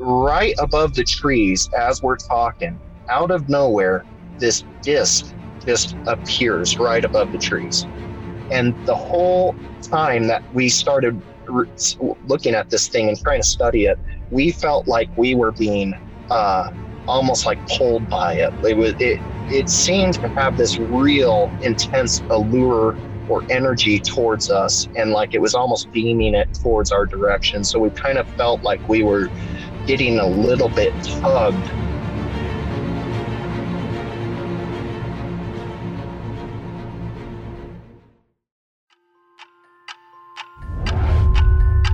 right above the trees as we're talking, out of nowhere, this disc just appears right above the trees. And the whole time that we started looking at this thing and trying to study it, we felt like we were being almost like pulled by it. It seemed to have this real intense allure or energy towards us, and like it was almost beaming it towards our direction. So we kind of felt like we were getting a little bit tugged.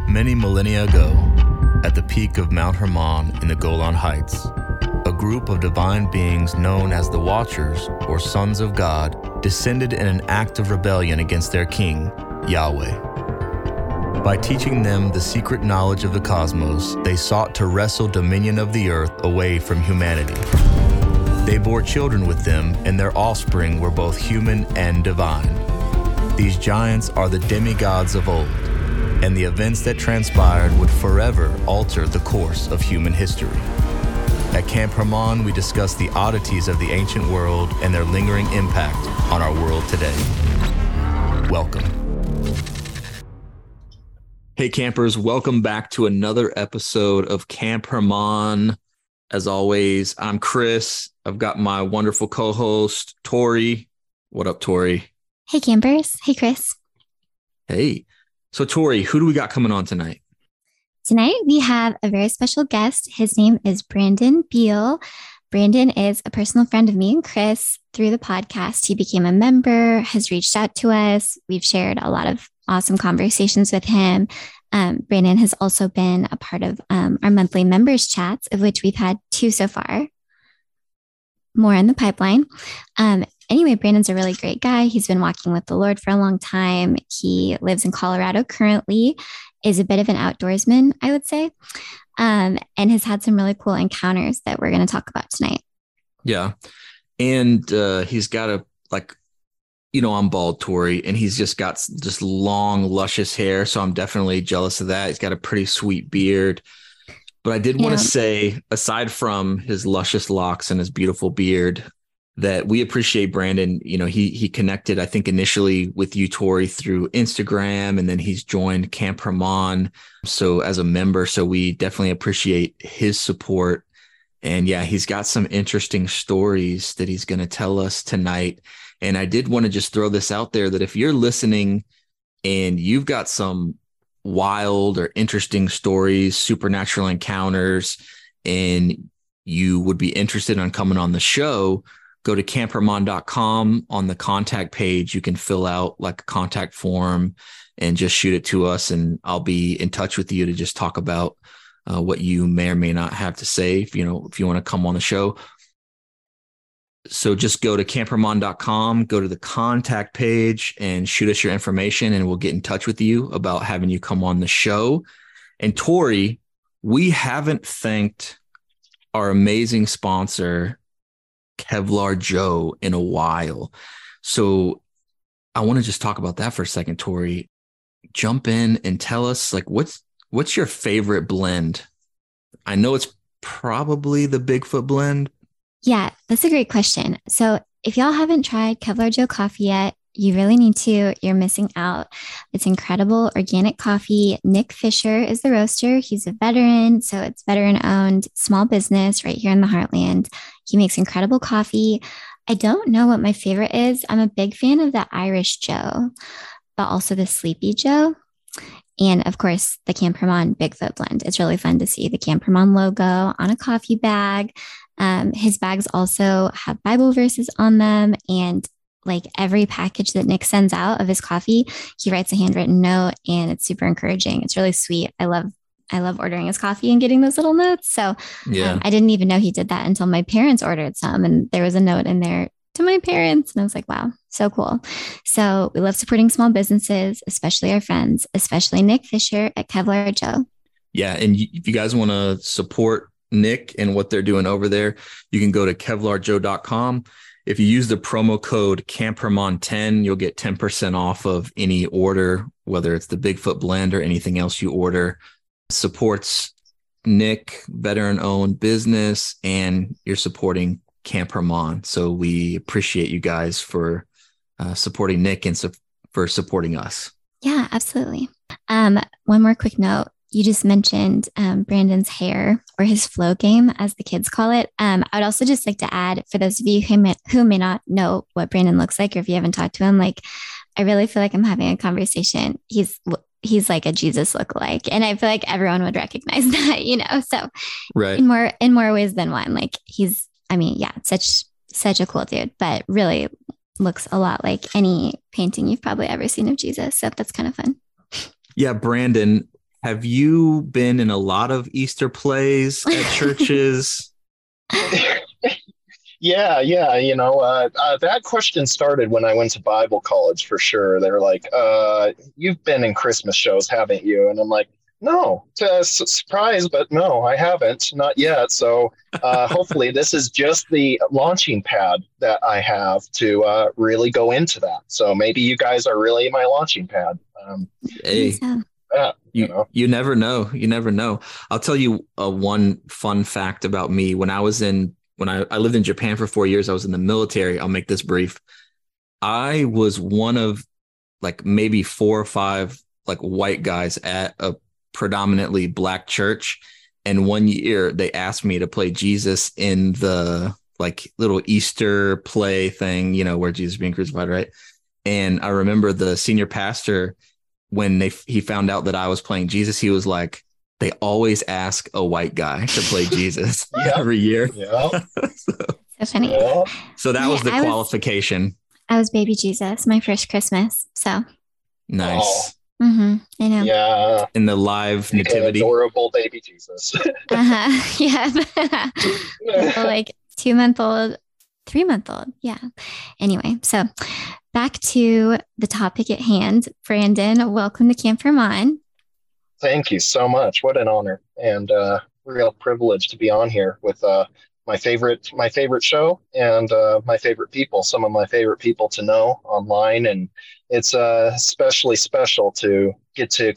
Many millennia ago, at the peak of Mount Hermon in the Golan Heights, a group of divine beings known as the Watchers, or Sons of God, descended in an act of rebellion against their king, Yahweh. By teaching them the secret knowledge of the cosmos, they sought to wrestle dominion of the earth away from humanity. They bore children with them, and their offspring were both human and divine. These giants are the demigods of old, and the events that transpired would forever alter the course of human history. At Camp Hermon, we discuss the oddities of the ancient world and their lingering impact on our world today. Welcome. Hey campers, welcome back to another episode of Camp Hermon. As always, I'm Chris. I've got my wonderful co-host, Tori. What up, Tori? Hey campers. Hey, Chris. Hey. So Tori, who do we got coming on tonight? Tonight, we have a very special guest. His name is Brandon Beal. Brandon is a personal friend of me and Chris. Through the podcast, he became a member, has reached out to us. We've shared a lot of awesome conversations with him. Brandon has also been a part of our monthly members chats, of which we've had two so far. More in the pipeline. Anyway, Brandon's a really great guy. He's been walking with the Lord for a long time. He lives in Colorado currently, is a bit of an outdoorsman, I would say, and has had some really cool encounters that we're going to talk about tonight. Yeah. And he's got I'm bald, Tori, and he's just got just long, luscious hair. So I'm definitely jealous of that. He's got a pretty sweet beard. But I did want to say, aside from his luscious locks and his beautiful beard, that we appreciate Brandon. You know, he connected, I think, initially with you, Tori, through Instagram, and then he's joined Camp Hermon so as a member. So we definitely appreciate his support. And yeah, he's got some interesting stories that he's going to tell us tonight. And I did want to just throw this out there that if you're listening and you've got some wild or interesting stories, supernatural encounters, and you would be interested in coming on the show, go to camphermon.com. On the contact page, you can fill out like a contact form and just shoot it to us. And I'll be in touch with you to just talk about what you may or may not have to say, if you want to come on the show. So just go to camphermon.com, go to the contact page and shoot us your information, and we'll get in touch with you about having you come on the show. And Tori, we haven't thanked our amazing sponsor, Kevlar Joe, in a while. So I want to just talk about that for a second, Tori. Jump in and tell us, what's your favorite blend? I know it's probably the Bigfoot blend. Yeah, that's a great question. So if y'all haven't tried Kevlar Joe coffee yet, you really need to. You're missing out. It's incredible organic coffee. Nick Fisher is the roaster. He's a veteran. So it's veteran-owned small business right here in the heartland. He makes incredible coffee. I don't know what my favorite is. I'm a big fan of the Irish Joe, but also the Sleepy Joe. And of course, the Camp Hermon Bigfoot blend. It's really fun to see the Camp Hermon logo on a coffee bag. His bags also have Bible verses on them, and like every package that Nick sends out of his coffee, he writes a handwritten note, and it's super encouraging. It's really sweet. I love ordering his coffee and getting those little notes. So yeah. I didn't even know he did that until my parents ordered some, and there was a note in there to my parents. And I was like, wow, so cool. So we love supporting small businesses, especially our friends, especially Nick Fisher at Kevlar Joe. Yeah. And if you guys want to support Nick and what they're doing over there, you can go to KevlarJoe.com. If you use the promo code CampHermon10, you'll get 10% off of any order, whether it's the Bigfoot blend or anything else you order. Supports Nick, veteran-owned business, and you're supporting Camp Hermon. So we appreciate you guys for supporting Nick and for supporting us. Yeah, absolutely. One more quick note. You just mentioned Brandon's hair, or his flow game, as the kids call it. I would also just like to add, for those of you who may not know what Brandon looks like, or if you haven't talked to him, like, I really feel like I'm having a conversation. He's like a Jesus lookalike, and I feel like everyone would recognize that, you know? So right. in more ways than one, like such a cool dude, but really looks a lot like any painting you've probably ever seen of Jesus. So that's kind of fun. Yeah. Brandon, have you been in a lot of Easter plays at churches? Yeah. You know, that question started when I went to Bible college, for sure. They're like, you've been in Christmas shows, haven't you? And I'm like, no, surprise, but no, I haven't, not yet. So hopefully this is just the launching pad that I have to really go into that. So maybe you guys are really my launching pad. Hey. You never know. You never know. I'll tell you one fun fact about me. When I lived in Japan for 4 years, I was in the military. I'll make this brief. I was one of like maybe 4 or 5 like white guys at a predominantly black church. And one year they asked me to play Jesus in the like little Easter play thing, you know, where Jesus being crucified. Right. And I remember the senior pastor, when he found out that I was playing Jesus, he was like, they always ask a white guy to play Jesus every year. Yeah. So funny. Yeah. So that was the qualification. I was baby Jesus my first Christmas. So nice. Oh. Mm-hmm. I know. Yeah. In the live nativity. Adorable baby Jesus. Yeah. Like 2-month-old, 3-month-old. Yeah. Anyway, so back to the topic at hand. Brandon, welcome to Camp Hermon. Thank you so much. What an honor and real privilege to be on here with my favorite show and my favorite people, some of my favorite people to know online. And it's especially special to get to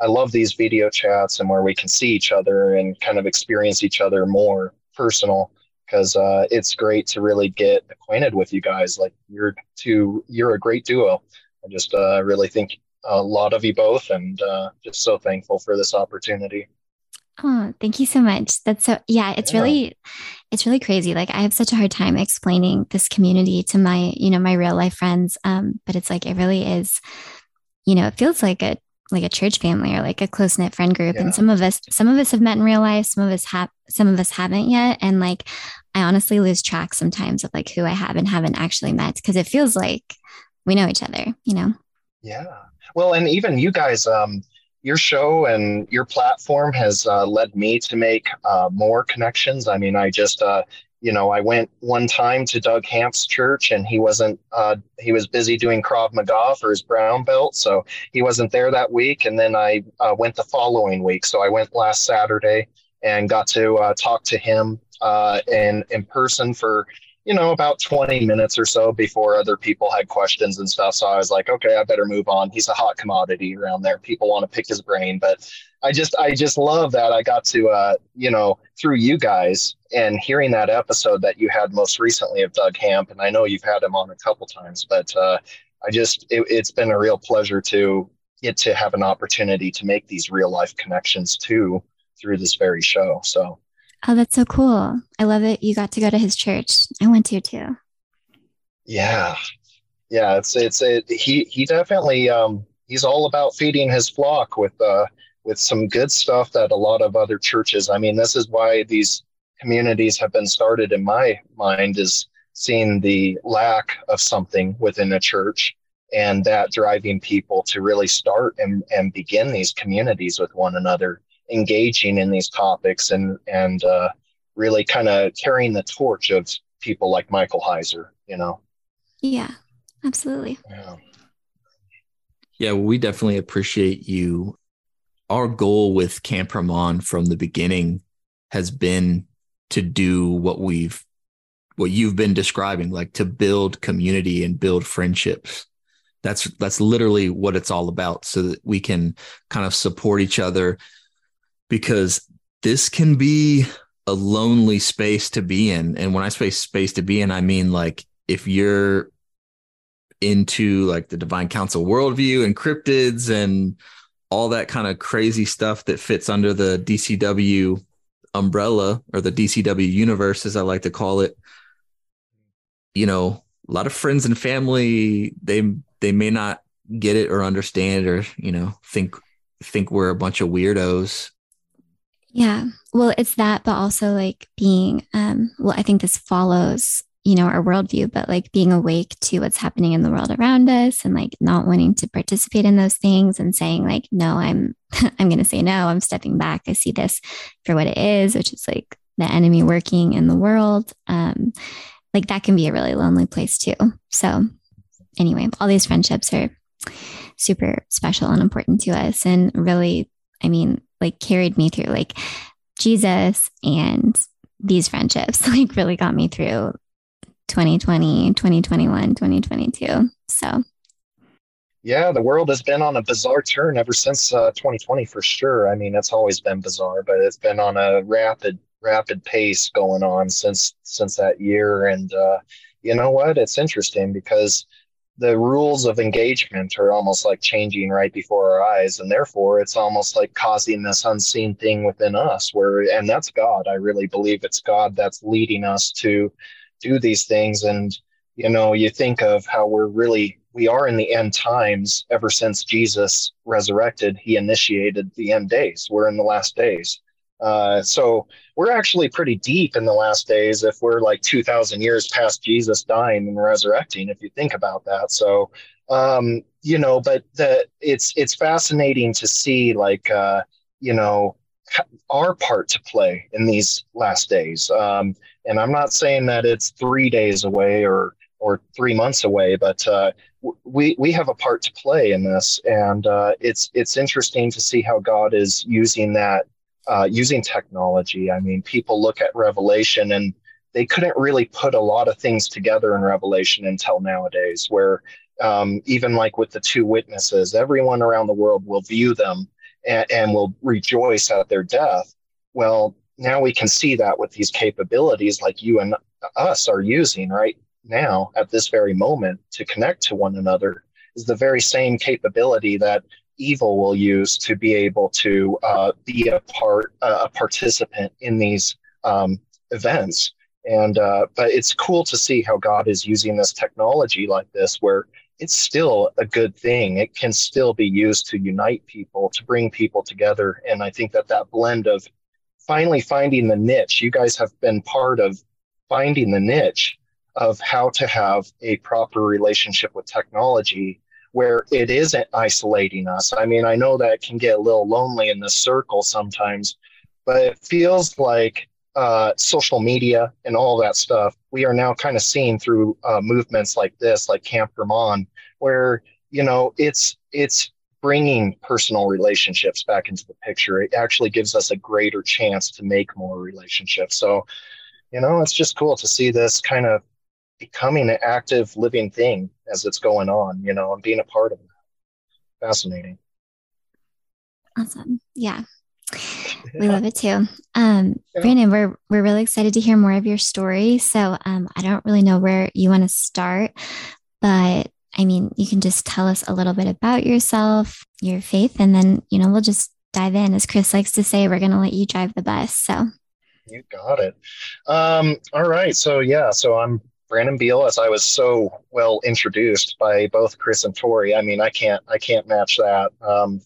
I love these video chats and where we can see each other and kind of experience each other more personal, because it's great to really get acquainted with you guys. Like you're a great duo. I just really think a lot of you both, and just so thankful for this opportunity. Oh, thank you so much. That's so, it's really crazy. Like I have such a hard time explaining this community to my real life friends. But it's like, it really is, you know, it feels like a church family or like a close knit friend group. Yeah. And some of us have met in real life. Some of us haven't yet. And like, I honestly lose track sometimes of like who I have and haven't actually met, because it feels like we know each other, you know? Yeah. Well, and even you guys, your show and your platform has led me to make more connections. I mean, I just, I went one time to Doug Hamp's church, and he was busy doing Krav Maga for his brown belt. So he wasn't there that week. And then I went the following week. So I went last Saturday and got to talk to him in person for about 20 minutes or so before other people had questions and stuff. So I was like, okay, I better move on. He's a hot commodity around there. People want to pick his brain, but I just love that I got to, through you guys and hearing that episode that you had most recently of Doug Hamp. And I know you've had him on a couple times, but it's been a real pleasure to get to have an opportunity to make these real life connections too, through this very show. So. Oh, that's so cool. I love it. You got to go to his church. I went to too. Yeah. Yeah. He definitely, he's all about feeding his flock with some good stuff that a lot of other churches. I mean, this is why these communities have been started in my mind, is seeing the lack of something within a church and that driving people to really start and begin these communities with one another, engaging in these topics and really kind of carrying the torch of people like Michael Heiser, you know? Yeah, absolutely. Yeah, we definitely appreciate you. Our goal with Camp Hermon from the beginning has been to do what you've been describing, like to build community and build friendships. That's literally what it's all about, so that we can kind of support each other. Because this can be a lonely space to be in. And when I say space to be in, I mean, like, if you're into like the Divine Council worldview and cryptids and all that kind of crazy stuff that fits under the DCW umbrella, or the DCW universe, as I like to call it, you know, a lot of friends and family, they may not get it or understand, or, you know, think we're a bunch of weirdos. Yeah. Well, it's that, but also like being, well, I think this follows, you know, our worldview, but like being awake to what's happening in the world around us, and like not wanting to participate in those things, and saying like, no, I'm going to say no, I'm stepping back. I see this for what it is, which is like the enemy working in the world. Like that can be a really lonely place too. So anyway, all these friendships are super special and important to us. And really, I mean, like carried me through like Jesus and these friendships, like really got me through 2020, 2021, 2022. So. Yeah, the world has been on a bizarre turn ever since 2020 for sure. I mean, it's always been bizarre, but it's been on a rapid pace going on since that year. And you know what? It's interesting because the rules of engagement are almost like changing right before our eyes. And therefore it's almost like causing this unseen thing within us and that's God. I really believe it's God that's leading us to do these things. And, you know, you think of how we are in the end times. Ever since Jesus resurrected, he initiated the end days. We're in the last days. So we're actually pretty deep in the last days if we're like 2,000 years past Jesus dying and resurrecting, if you think about that. So, you know, but it's fascinating to see like, you know, our part to play in these last days. And I'm not saying that it's 3 days away or 3 months away, but we have a part to play in this. And it's interesting to see how God is using that. Using technology. I mean, people look at Revelation and they couldn't really put a lot of things together in Revelation until nowadays, where even like with the two witnesses, everyone around the world will view them and will rejoice at their death. Well, now we can see that with these capabilities like you and us are using right now at this very moment to connect to one another is the very same capability that evil will use to be able to be a participant in these events. And but it's cool to see how God is using this technology like this, where it's still a good thing. It can still be used to unite people, to bring people together. And I think that blend of finally finding the niche, you guys have been part of finding the niche of how to have a proper relationship with technology, where it isn't isolating us. I mean, I know that it can get a little lonely in this circle sometimes, but it feels like social media and all that stuff, we are now kind of seeing through movements like this, like Camp Hermon, where, you know, it's bringing personal relationships back into the picture. It actually gives us a greater chance to make more relationships. So, you know, it's just cool to see this kind of becoming an active living thing as it's going on, you know, and being a part of that. Fascinating. Awesome. Yeah. We love it too. Brandon, we're really excited to hear more of your story. So I don't really know where you want to start, but I mean, you can just tell us a little bit about yourself, your faith, and then, you know, we'll just dive in. As Chris likes to say, we're going to let you drive the bus. So you got it. All right. So yeah, so I'm Brandon Beal, as I was so well introduced by both Chris and Tori. I mean, I can't match that.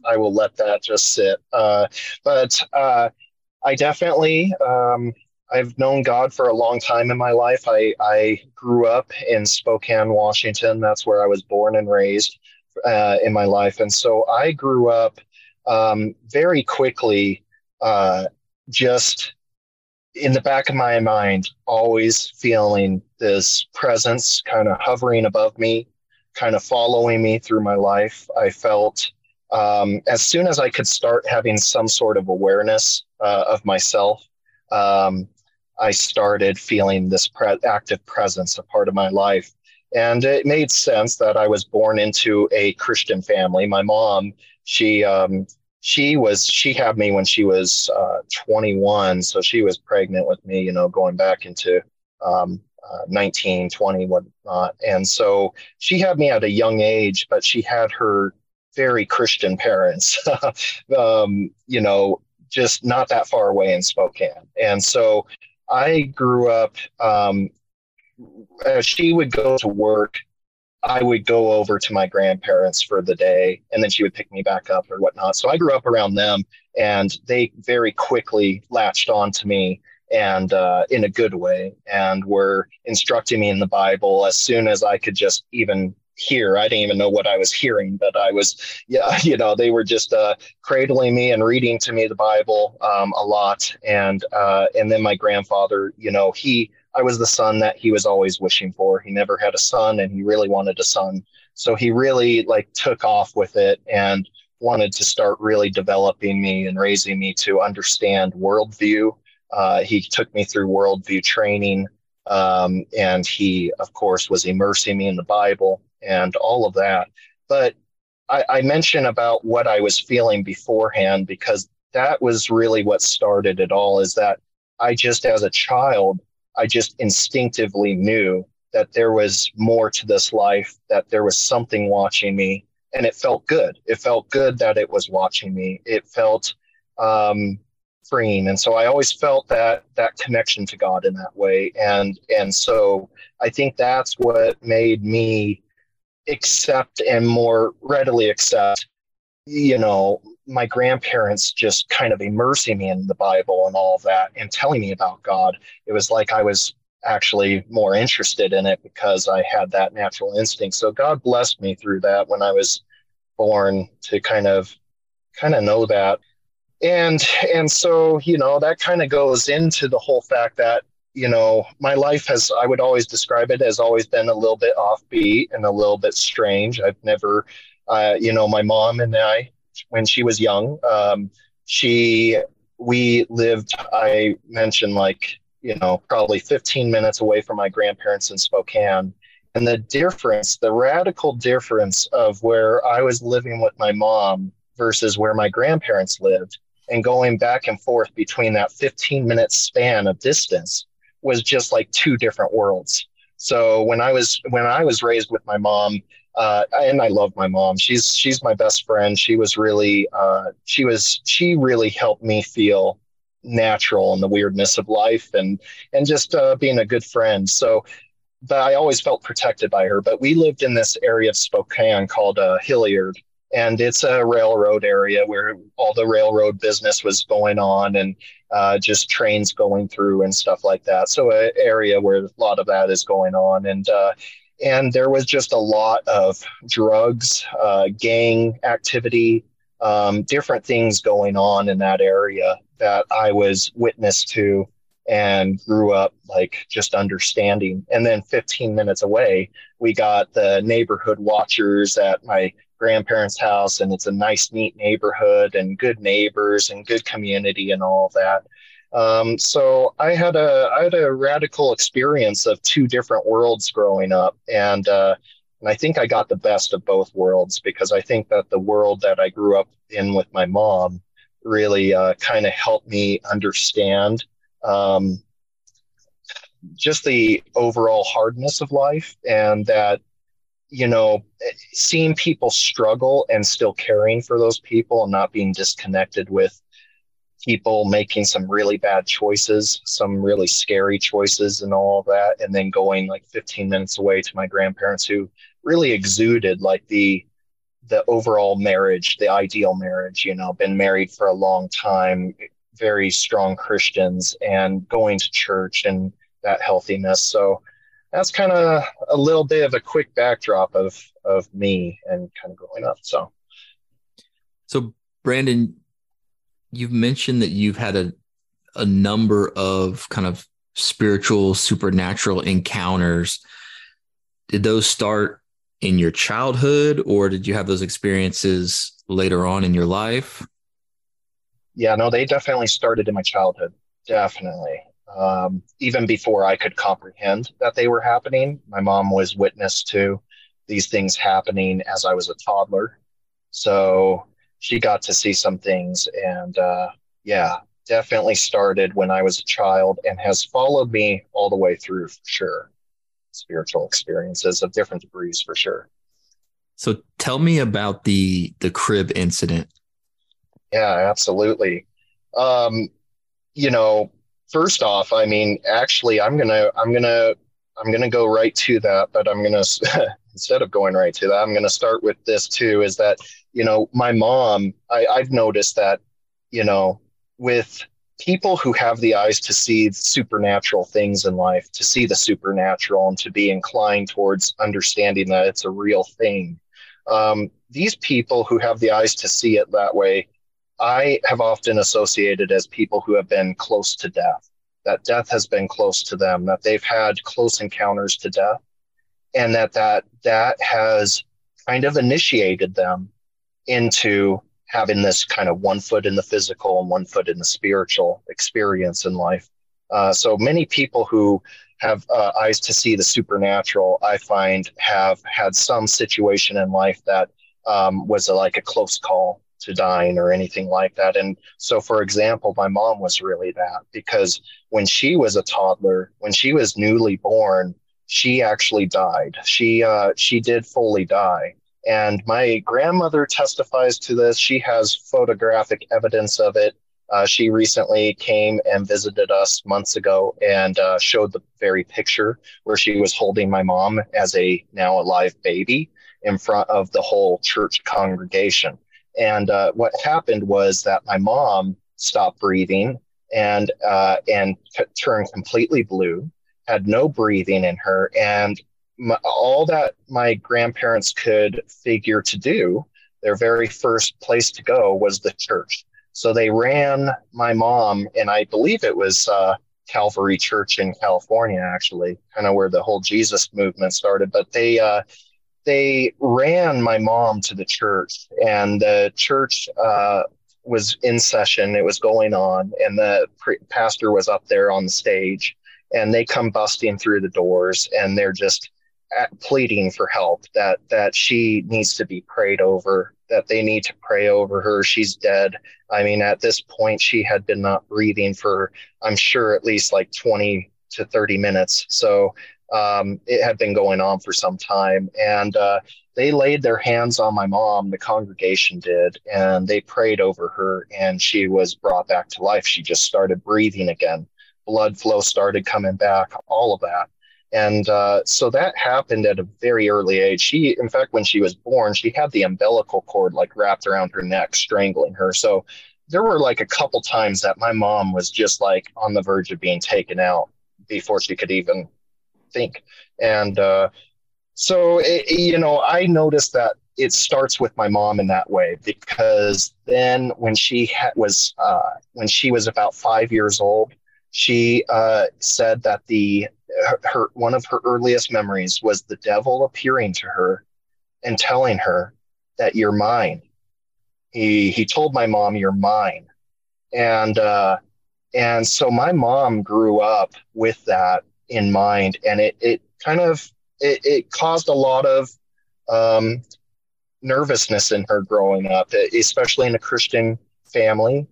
I will let that just sit. But I definitely, I've known God for a long time in my life. I grew up in Spokane, Washington. That's where I was born and raised in my life. And so I grew up very quickly, just in the back of my mind, always feeling this presence kind of hovering above me, kind of following me through my life. I felt as soon as I could start having some sort of awareness of myself, I started feeling this active presence, a part of my life. And it made sense that I was born into a Christian family. My mom, she She had me when she was 21, so she was pregnant with me, you know, going back into 19, 20, whatnot. And so she had me at a young age, but she had her very Christian parents, you know, just not that far away in Spokane. And so I grew up, as she would go to work, I would go over to my grandparents for the day, and then she would pick me back up or whatnot. So I grew up around them, and they very quickly latched on to me, and in a good way, and were instructing me in the Bible as soon as I could just even hear. I didn't even know what I was hearing, but I was, they were just cradling me and reading to me the Bible a lot. And then my grandfather, you know, I was the son that he was always wishing for. He never had a son, and he really wanted a son. So he really took off with it and wanted to start really developing me and raising me to understand worldview. He took me through worldview training. And he, of course, was immersing me in the Bible and all of that. But I mention about what I was feeling beforehand, because that was really what started it all, is that I just, as a child, I just instinctively knew that there was more to this life, that there was something watching me, and it felt good. It felt good that it was watching me. It felt freeing. And so I always felt that connection to God in that way. And so I think that's what made me accept and more readily accept, you know, my grandparents just kind of immersing me in the Bible and all of that and telling me about God. It was like I was actually more interested in it because I had that natural instinct. So God blessed me through that when I was born to kind of know that. And so, you know, that kind of goes into the whole fact that, you know, my life has, I would always describe it as always been a little bit offbeat and a little bit strange. I've never, you know, my mom and I, when she was young, we lived, I mentioned, you know, probably 15 minutes away from my grandparents in Spokane. And the radical difference of where I was living with my mom versus where my grandparents lived, and going back and forth between that 15-minute span of distance, was just like two different worlds. So when I was raised with my mom, and I love my mom. She's my best friend. She was really she really helped me feel natural in the weirdness of life, and just being a good friend. So, but I always felt protected by her. But we lived in this area of Spokane called Hilliard, and it's a railroad area where all the railroad business was going on, and just trains going through and stuff like that. So, an area where a lot of that is going on, and there was just a lot of drugs, gang activity, different things going on in that area that I was witness to and grew up just understanding. And then 15 minutes away, we got the neighborhood Watchers at my grandparents' house. And it's a nice, neat neighborhood and good neighbors and good community and all that. So I had a radical experience of two different worlds growing up. And I think I got the best of both worlds, because I think that the world that I grew up in with my mom really kind of helped me understand just the overall hardness of life, and that, you know, seeing people struggle and still caring for those people and not being disconnected with people making some really bad choices, some really scary choices and all that. And then going 15 minutes away to my grandparents, who really exuded the overall marriage, the ideal marriage, you know, been married for a long time, very strong Christians, and going to church and that healthiness. So that's kind of a little bit of a quick backdrop of me and kind of growing up. So Brandon, you've mentioned that you've had a number of kind of spiritual, supernatural encounters. Did those start in your childhood, or did you have those experiences later on in your life? Yeah, no, they definitely started in my childhood. Definitely. Even before I could comprehend that they were happening, my mom was witness to these things happening as I was a toddler. So she got to see some things. And yeah, definitely started when I was a child and has followed me all the way through for sure. Spiritual experiences of different degrees for sure. So tell me about the crib incident. Yeah, absolutely. You know, first off, I mean, actually, I'm gonna go right to that, but I'm gonna instead of going right to that, I'm gonna start with this too. Is that, you know, my mom? I've noticed that, you know, with people who have the eyes to see supernatural things in life, to see the supernatural, and to be inclined towards understanding that it's a real thing. These people who have the eyes to see it that way, I have often associated as people who have been close to death, that death has been close to them, that they've had close encounters to death, and that has kind of initiated them into having this kind of one foot in the physical and one foot in the spiritual experience in life. So many people who have eyes to see the supernatural, I find, have had some situation in life that was like a close call to dying or anything like that. And so, for example, my mom was really that, because when she was a toddler, when she was newly born, she actually died. She did fully die. And my grandmother testifies to this. She has photographic evidence of it. She recently came and visited us months ago and showed the very picture where she was holding my mom as a now alive baby in front of the whole church congregation. And what happened was that my mom stopped breathing and turned completely blue, had no breathing in her, and all that my grandparents could figure to do, their very first place to go was the church. So they ran my mom, and I believe it was Calvary Church in California, actually, kind of where the whole Jesus movement started. But they ran my mom to the church, and the church was in session. It was going on, and the pastor was up there on the stage, and they come busting through the doors, and they're just pleading for help, that she needs to be prayed over, that they need to pray over her. She's dead. I mean, at this point, she had been not breathing for, I'm sure, at least like 20 to 30 minutes. So it had been going on for some time. And they laid their hands on my mom, the congregation did, and they prayed over her, and she was brought back to life. She just started breathing again. Blood flow started coming back, all of that. And so that happened at a very early age. She, in fact, when she was born, she had the umbilical cord like wrapped around her neck, strangling her. So there were like a couple times that my mom was just like on the verge of being taken out before she could even think. And so, you know, I noticed that it starts with my mom in that way, because then when she was about 5 years old, she said that one of her earliest memories was the devil appearing to her and telling her that you're mine. He told my mom, you're mine. And so my mom grew up with that in mind, and it caused a lot of nervousness in her growing up, especially in a Christian family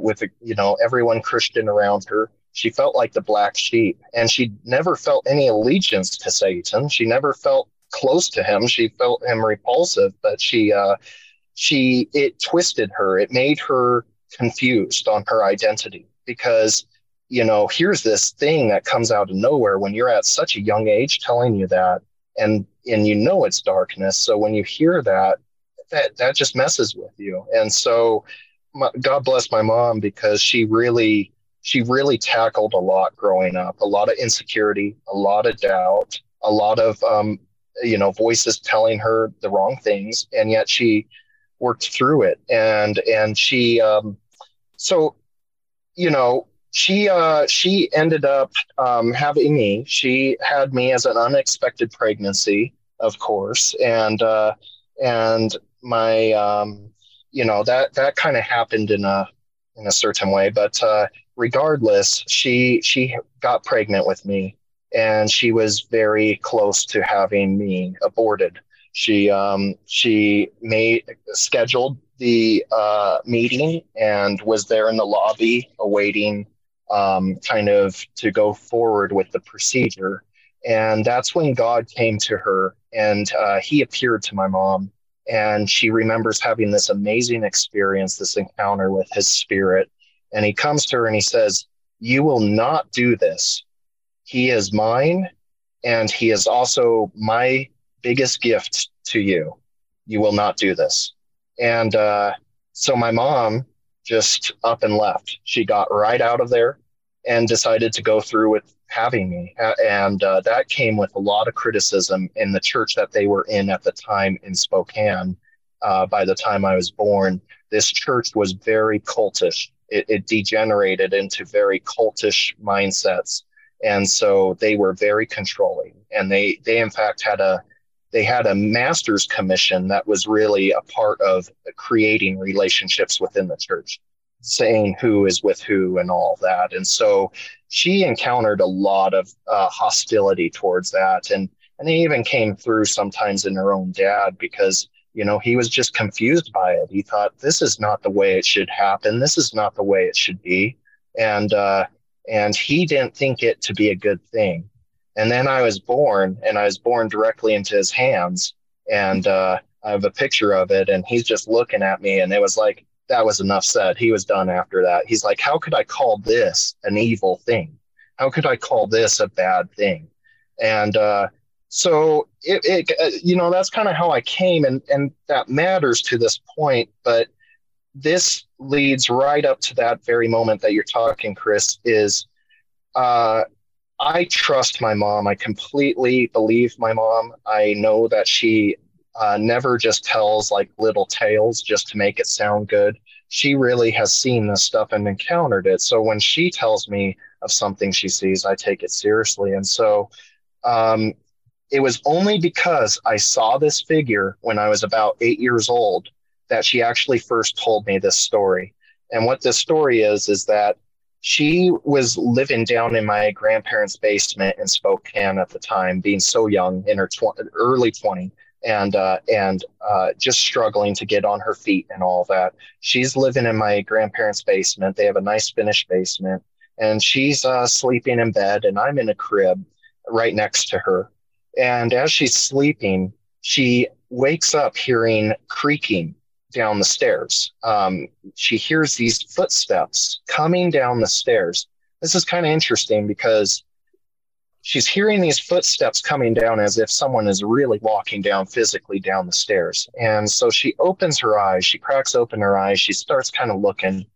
with, you know, everyone Christian around her. She felt like the black sheep, and she never felt any allegiance to Satan. She never felt close to him. She felt him repulsive, but it twisted her. It made her confused on her identity, because, you know, here's this thing that comes out of nowhere when you're at such a young age telling you that, and you know, it's darkness. So when you hear that just messes with you. And so God bless my mom, because she really tackled a lot growing up, a lot of insecurity, a lot of doubt, a lot of, you know, voices telling her the wrong things. And yet she worked through it. And she, so, you know, she ended up having me. She had me as an unexpected pregnancy, of course. And my, you know, that kind of happened in a certain way, but regardless, she got pregnant with me, and she was very close to having me aborted. She scheduled the meeting and was there in the lobby awaiting kind of to go forward with the procedure. And that's when God came to her and he appeared to my mom. And she remembers having this amazing experience, this encounter with his spirit. And he comes to her and he says, "You will not do this. He is mine. And he is also my biggest gift to you. You will not do this." And so my mom just up and left. She got right out of there and decided to go through with having me. And that came with a lot of criticism in the church that they were in at the time in Spokane. By the time I was born, this church was very cultish. It degenerated into very cultish mindsets. And so they were very controlling. And they in fact had a master's commission that was really a part of creating relationships within the church, saying who is with who and all that. And so she encountered a lot of hostility towards that. And it even came through sometimes in her own dad because, you know, he was just confused by it. He thought, this is not the way it should happen. This is not the way it should be. And he didn't think it to be a good thing. And then I was born, and I was born directly into his hands. And I have a picture of it, and he's just looking at me. And it was like, that was enough said. He was done after that. He's like, how could I call this an evil thing? How could I call this a bad thing? And so, you know, that's kind of how I came. And that matters to this point. But this leads right up to that very moment that you're talking, Chris, is I trust my mom. I completely believe my mom. I know that she never just tells like little tales just to make it sound good. She really has seen this stuff and encountered it. So when she tells me of something she sees, I take it seriously. And so it was only because I saw this figure when I was about 8 years old that she actually first told me this story. And what this story is that she was living down in my grandparents' basement in Spokane at the time, being so young in her early 20s and just struggling to get on her feet and all that. She's living in my grandparents' basement. They have a nice finished basement, and she's sleeping in bed, and I'm in a crib right next to her. And as she's sleeping, she wakes up hearing creaking down the stairs. She hears these footsteps coming down the stairs. This is kind of interesting because she's hearing these footsteps coming down as if someone is really walking down physically down the stairs. And so she opens her eyes, she cracks open her eyes, she starts kind of looking,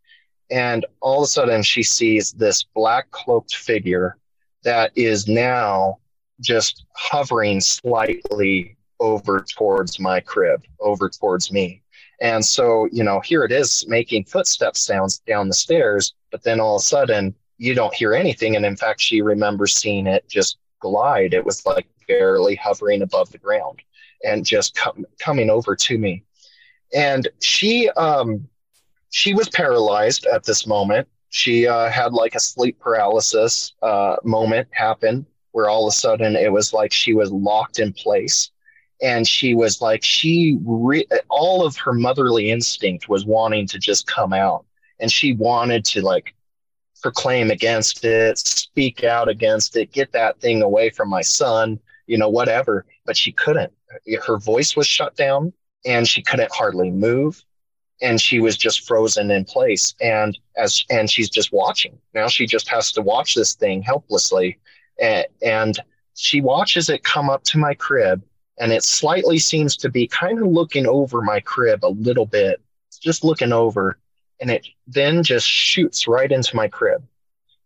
and all of a sudden she sees this black cloaked figure that is now just hovering slightly over towards my crib, over towards me. And so, you know, here it is making footstep sounds down the stairs, but then all of a sudden you don't hear anything. And in fact, she remembers seeing it just glide. It was like barely hovering above the ground and just coming over to me. And she was paralyzed at this moment. She had like a sleep paralysis moment happen where all of a sudden it was like she was locked in place. And she was like, all of her motherly instinct was wanting to just come out. And she wanted to like proclaim against it, speak out against it, get that thing away from my son, you know, whatever. But she couldn't. Her voice was shut down and she couldn't hardly move. And she was just frozen in place. And she's just watching. Now she just has to watch this thing helplessly. And she watches it come up to my crib. And it slightly seems to be kind of looking over my crib a little bit, just looking over. And it then just shoots right into my crib.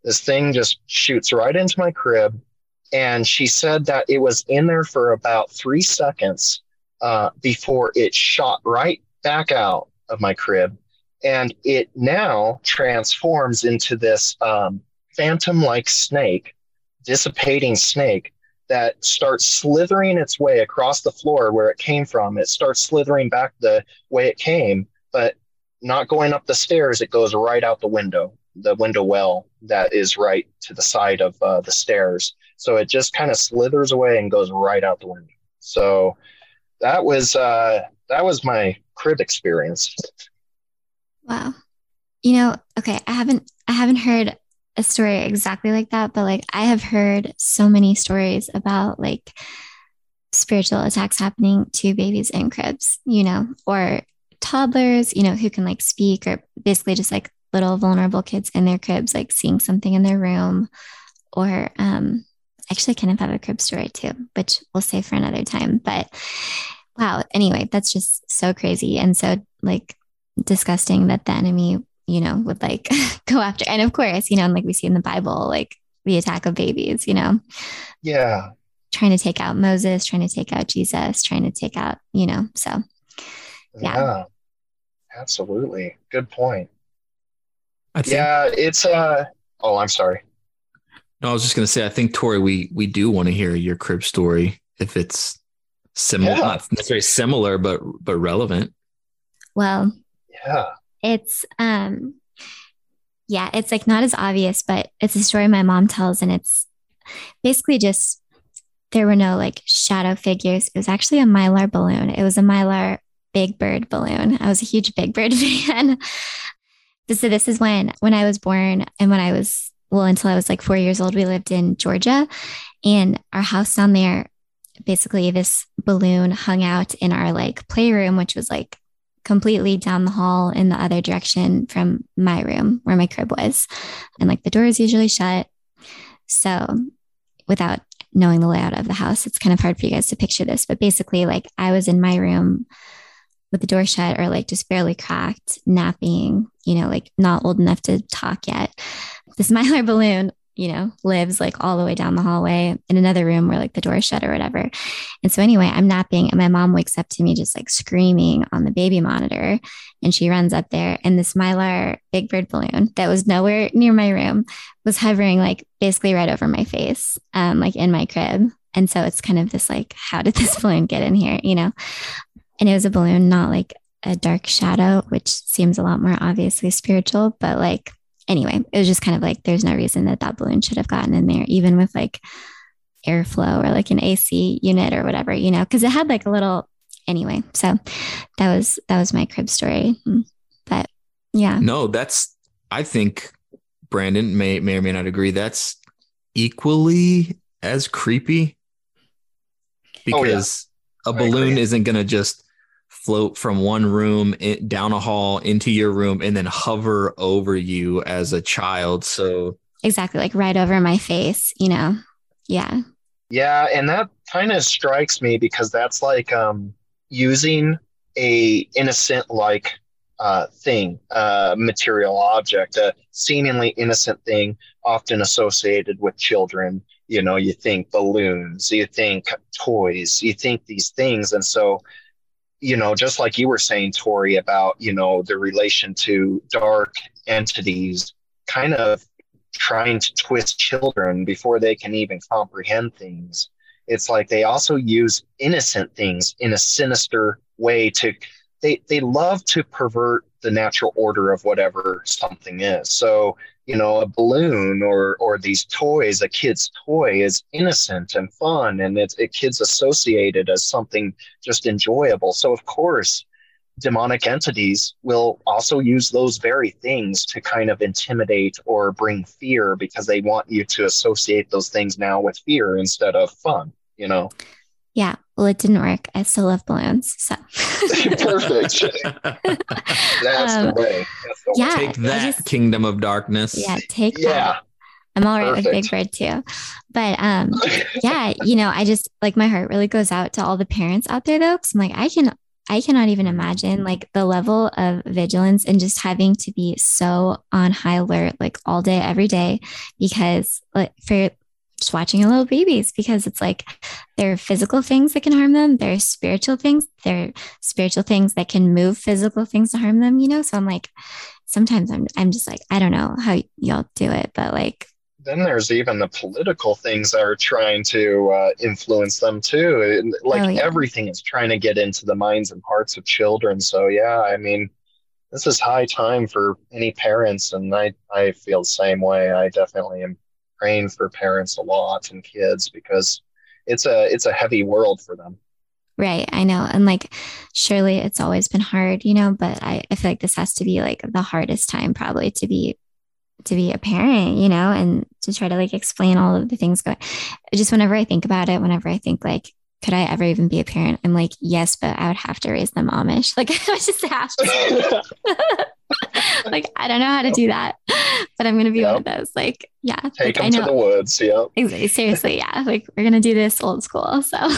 This thing just shoots right into my crib. And she said that it was in there for about 3 seconds before it shot right back out of my crib. And it now transforms into this phantom-like snake, dissipating snake, that starts slithering its way across the floor where it came from. It starts slithering back the way it came, but not going up the stairs. It goes right out the window well that is right to the side of the stairs. So it just kind of slithers away and goes right out the window. So that was my crib experience. Wow. You know, okay, I haven't heard a story exactly like that, but like I have heard so many stories about like spiritual attacks happening to babies in cribs, you know, or toddlers, you know, who can like speak, or basically just like little vulnerable kids in their cribs, like seeing something in their room, or actually kind of have a crib story too, which we'll save for another time. But wow. Anyway, that's just so crazy. And so like disgusting that the enemy, you know, would like go after. And of course, you know, and like we see in the Bible, like the attack of babies, you know, yeah, trying to take out Moses, trying to take out Jesus, trying to take out, you know, so yeah. Absolutely. Good point. Oh, I'm sorry. No, I was just going to say, I think, Tori, we do want to hear your crib story if it's similar, not necessarily similar, but relevant. Well, yeah, it's like not as obvious, but it's a story my mom tells, and it's basically just, there were no like shadow figures. It was actually a Mylar balloon. It was a Mylar Big Bird balloon. I was a huge Big Bird fan. So this is when I was born, and when I was, well, until I was like 4 years old, we lived in Georgia, and our house down there, basically this balloon hung out in our like playroom, which was like completely down the hall in the other direction from my room where my crib was. And like the door is usually shut. So without knowing the layout of the house, it's kind of hard for you guys to picture this, but basically like I was in my room with the door shut, or like just barely cracked, napping, you know, like not old enough to talk yet. This Mylar balloon, you know, lives like all the way down the hallway in another room where like the door is shut or whatever. And so anyway, I'm napping, and my mom wakes up to me just like screaming on the baby monitor, and she runs up there, and this Mylar Big Bird balloon that was nowhere near my room was hovering like basically right over my face, like in my crib. And so it's kind of this like, how did this balloon get in here, you know? And it was a balloon, not like a dark shadow, which seems a lot more obviously spiritual, but like, anyway, it was just kind of like, there's no reason that that balloon should have gotten in there, even with like airflow or like an AC unit or whatever, you know, because it had like a little, anyway. So that was my crib story. But yeah. No, that's, I think Brandon may or may not agree. That's equally as creepy, because a balloon isn't going to just float from one room down a hall into your room and then hover over you as a child. So exactly, like right over my face, you know? Yeah. Yeah. And that kind of strikes me because that's like using a innocent, like thing, material object, a seemingly innocent thing often associated with children. You know, you think balloons, you think toys, you think these things. And so, you know, just like you were saying, Tori, about, you know, the relation to dark entities kind of trying to twist children before they can even comprehend things. It's like they also use innocent things in a sinister way to, they love to pervert the natural order of whatever something is. So, you know, a balloon or these toys, a kid's toy is innocent and fun, and it kids associate it as something just enjoyable. So of course, demonic entities will also use those very things to kind of intimidate or bring fear, because they want you to associate those things now with fear instead of fun, you know? Yeah. Well, it didn't work. I still love balloons. So perfect. That's the way. Yeah, take that, kingdom of darkness. Yeah, take that. I'm all right with Big Bird too. But yeah, you know, I just like, my heart really goes out to all the parents out there though, because I'm like, I cannot even imagine like the level of vigilance and just having to be so on high alert like all day, every day, because like for just watching a little babies, because it's like there are physical things that can harm them. There are spiritual things. There are spiritual things that can move physical things to harm them, you know? So I'm like, sometimes I'm just like, I don't know how y'all do it, but like. Then there's even the political things that are trying to influence them too. And like everything is trying to get into the minds and hearts of children. So yeah, I mean, this is high time for any parents. And I feel the same way. I definitely am praying for parents a lot and kids, because it's a heavy world for them. Right. I know. And like, surely it's always been hard, you know, but I feel like this has to be like the hardest time probably to be a parent, you know, and to try to like explain all of the things going, just whenever I think about it, whenever I think like, could I ever even be a parent? I'm like, yes, but I would have to raise them Amish. Like I just have to. Like, I don't know how to do that, but I'm going to be one of those. Like, yeah. Take them to the woods. Yeah. Exactly. Seriously. Yeah. Like we're going to do this old school. So.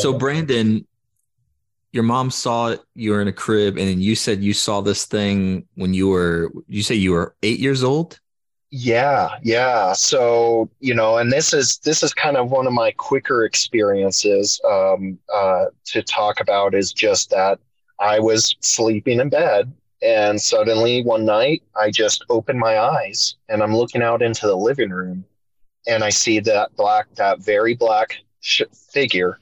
So Brandon, your mom saw you were in a crib, and then you said you saw this thing when you were 8 years old. Yeah. So, you know, and this is kind of one of my quicker experiences to talk about, is just that I was sleeping in bed, and suddenly one night I just opened my eyes and I'm looking out into the living room, and I see that very black figure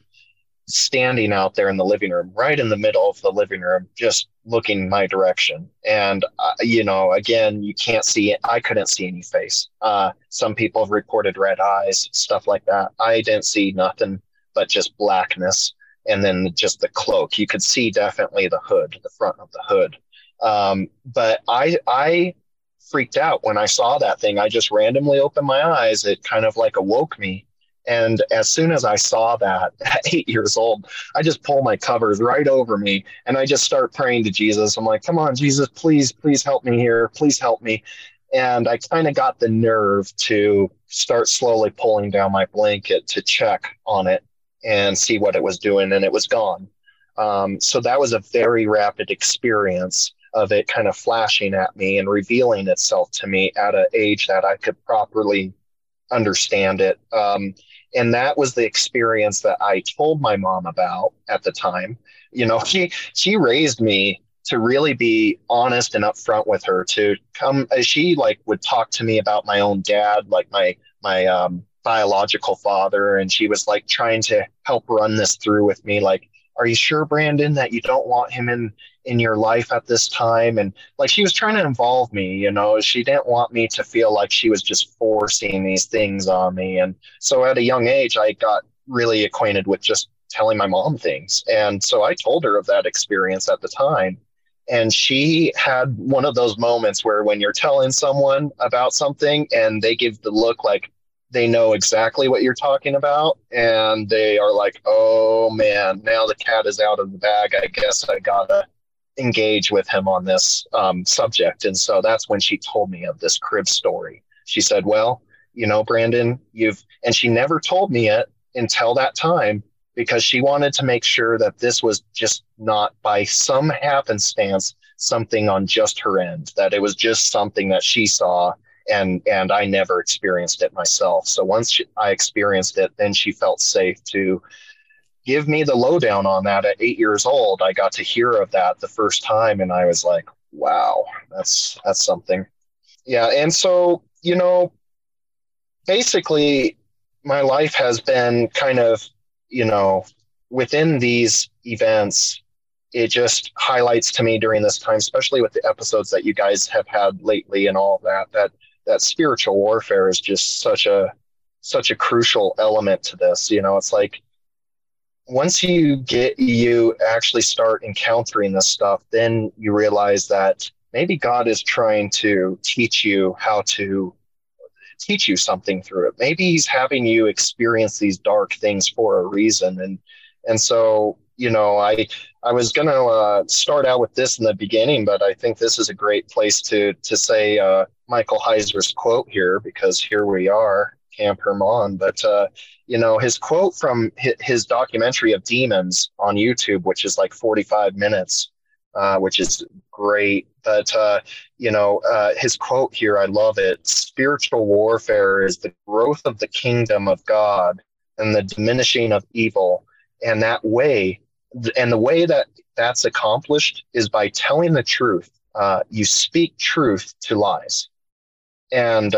standing out there in the living room, right in the middle of the living room, just looking my direction. And, you know, again, you can't see it. I couldn't see any face. Some people have reported red eyes, stuff like that. I didn't see nothing but just blackness. And then just the cloak. You could see definitely the hood, the front of the hood. But I freaked out when I saw that thing. I just randomly opened my eyes. It kind of like awoke me. And as soon as I saw that at 8 years old, I just pulled my covers right over me and I just start praying to Jesus. I'm like, come on, Jesus, please help me here. Please help me. And I kind of got the nerve to start slowly pulling down my blanket to check on it and see what it was doing. And it was gone. So that was a very rapid experience of it kind of flashing at me and revealing itself to me at an age that I could properly understand it. And that was the experience that I told my mom about at the time. You know, she raised me to really be honest and upfront with her. To come, she like would talk to me about my own dad, like my biological father, and she was like trying to help run this through with me. Like, are you sure, Brandon, that you don't want him in your life at this time? And like, she was trying to involve me, you know, she didn't want me to feel like she was just forcing these things on me. And so at a young age, I got really acquainted with just telling my mom things. And so I told her of that experience at the time. And she had one of those moments where when you're telling someone about something and they give the look like they know exactly what you're talking about, and they are like, oh man, now the cat is out of the bag. I guess I gotta engage with him on this subject. And so that's when she told me of this crib story. She said, well, you know, Brandon, and she never told me it until that time, because she wanted to make sure that this was just not by some happenstance, something on just her end, that it was just something that she saw and I never experienced it myself. So once I experienced it, then she felt safe to give me the lowdown on that. At 8 years old, I got to hear of that the first time, and I was like, wow, that's something. Yeah. And so, you know, basically my life has been kind of, you know, within these events, it just highlights to me during this time, especially with the episodes that you guys have had lately and all that, that spiritual warfare is just such a crucial element to this. You know, it's like, once you actually start encountering this stuff, then you realize that maybe God is trying to teach you how to teach you something through it. Maybe he's having you experience these dark things for a reason. And so, you know, I was going to start out with this in the beginning, but I think this is a great place to say Michael Heiser's quote here, because here we are, Camp Hermon. But, you know, his quote from his documentary of demons on YouTube, which is like 45 minutes, which is great. But, you know, his quote here, I love it. Spiritual warfare is the growth of the kingdom of God and the diminishing of evil. And that way, and the way that that's accomplished is by telling the truth. You speak truth to lies. And,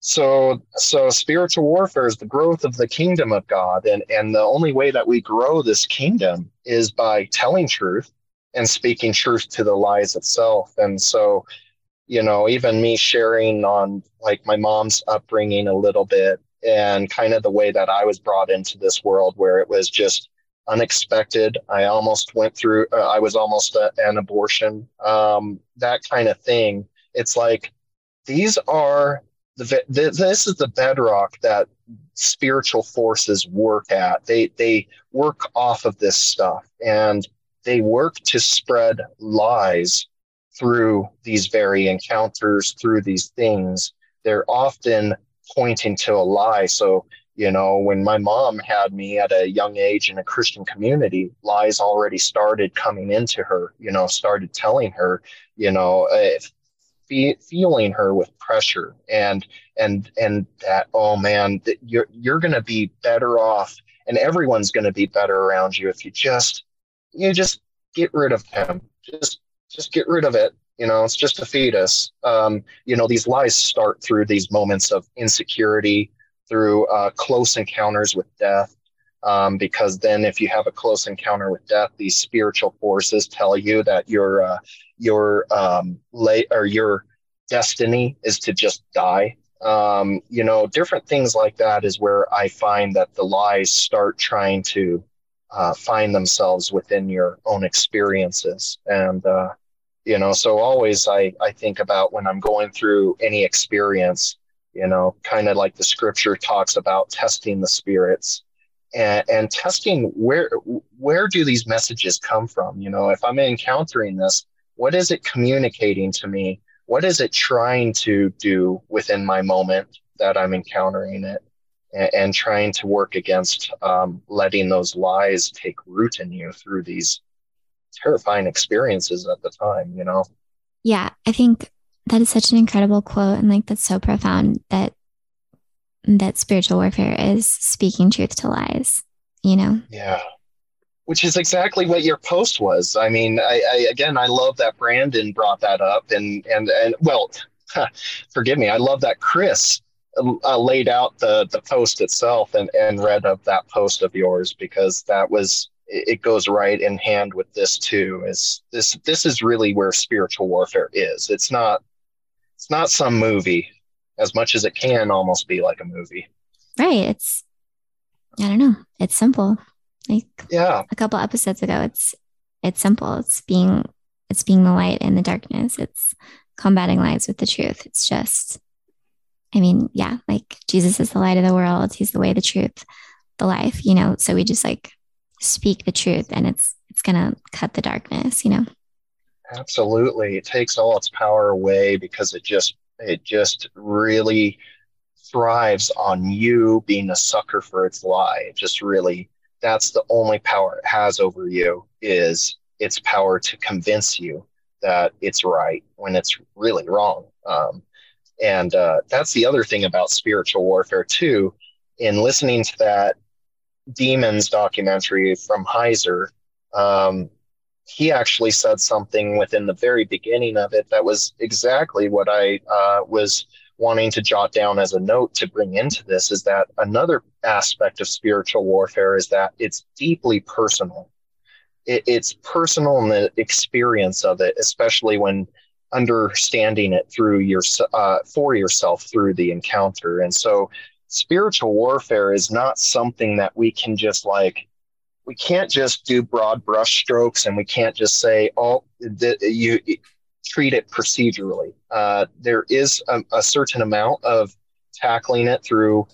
So spiritual warfare is the growth of the kingdom of God. And the only way that we grow this kingdom is by telling truth and speaking truth to the lies itself. And so, you know, even me sharing on like my mom's upbringing a little bit and kind of the way that I was brought into this world, where it was just unexpected. I almost went through, I was almost an abortion, that kind of thing. It's like, these are, this is the bedrock that spiritual forces work at. They work off of this stuff, and they work to spread lies through these very encounters, through these things. They're often pointing to a lie. So, you know, when my mom had me at a young age in a Christian community, lies already started coming into her, you know, started telling her, you know, feeling her with pressure and that, oh man, that you're going to be better off, and everyone's going to be better around you if you just get rid of him. Just get rid of it. You know, it's just a fetus. You know, these lies start through these moments of insecurity, through close encounters with death. Because then if you have a close encounter with death, these spiritual forces tell you that your destiny is to just die. You know, different things like that is where I find that the lies start trying to find themselves within your own experiences. And, you know, so always I think about when I'm going through any experience, you know, kind of like the scripture talks about testing the spirits. And testing, where do these messages come from? You know, if I'm encountering this, what is it communicating to me? What is it trying to do within my moment that I'm encountering it, and trying to work against letting those lies take root in you through these terrifying experiences at the time, you know? Yeah, I think that is such an incredible quote. And like, that's so profound that spiritual warfare is speaking truth to lies, you know? Yeah. Which is exactly what your post was. I mean, I love that Brandon brought that up, and well, forgive me. I love that Chris laid out the post itself and read up that post of yours, because that was, it goes right in hand with this too. Is this is really where spiritual warfare is. It's not some movie, as much as it can almost be like a movie. Right. It's, I don't know. It's simple. Like, yeah, a couple episodes ago, it's simple. It's being the light in the darkness. It's combating lies with the truth. It's just, I mean, yeah, like Jesus is the light of the world. He's the way, the truth, the life, you know? So we just like speak the truth, and it's going to cut the darkness, you know? Absolutely. It takes all its power away, because it just really thrives on you being a sucker for its lie. It just really, that's the only power it has over you, is its power to convince you that it's right when it's really wrong. And that's the other thing about spiritual warfare too. In listening to that Demons documentary from Heiser, he actually said something within the very beginning of it that was exactly what I was wanting to jot down as a note to bring into this, is that another aspect of spiritual warfare is that it's deeply personal. It's personal in the experience of it, especially when understanding it through for yourself through the encounter. And so spiritual warfare is not something that we can just like, we can't just do broad brush strokes, and we can't just say, oh, you treat it procedurally. There is a certain amount of tackling it through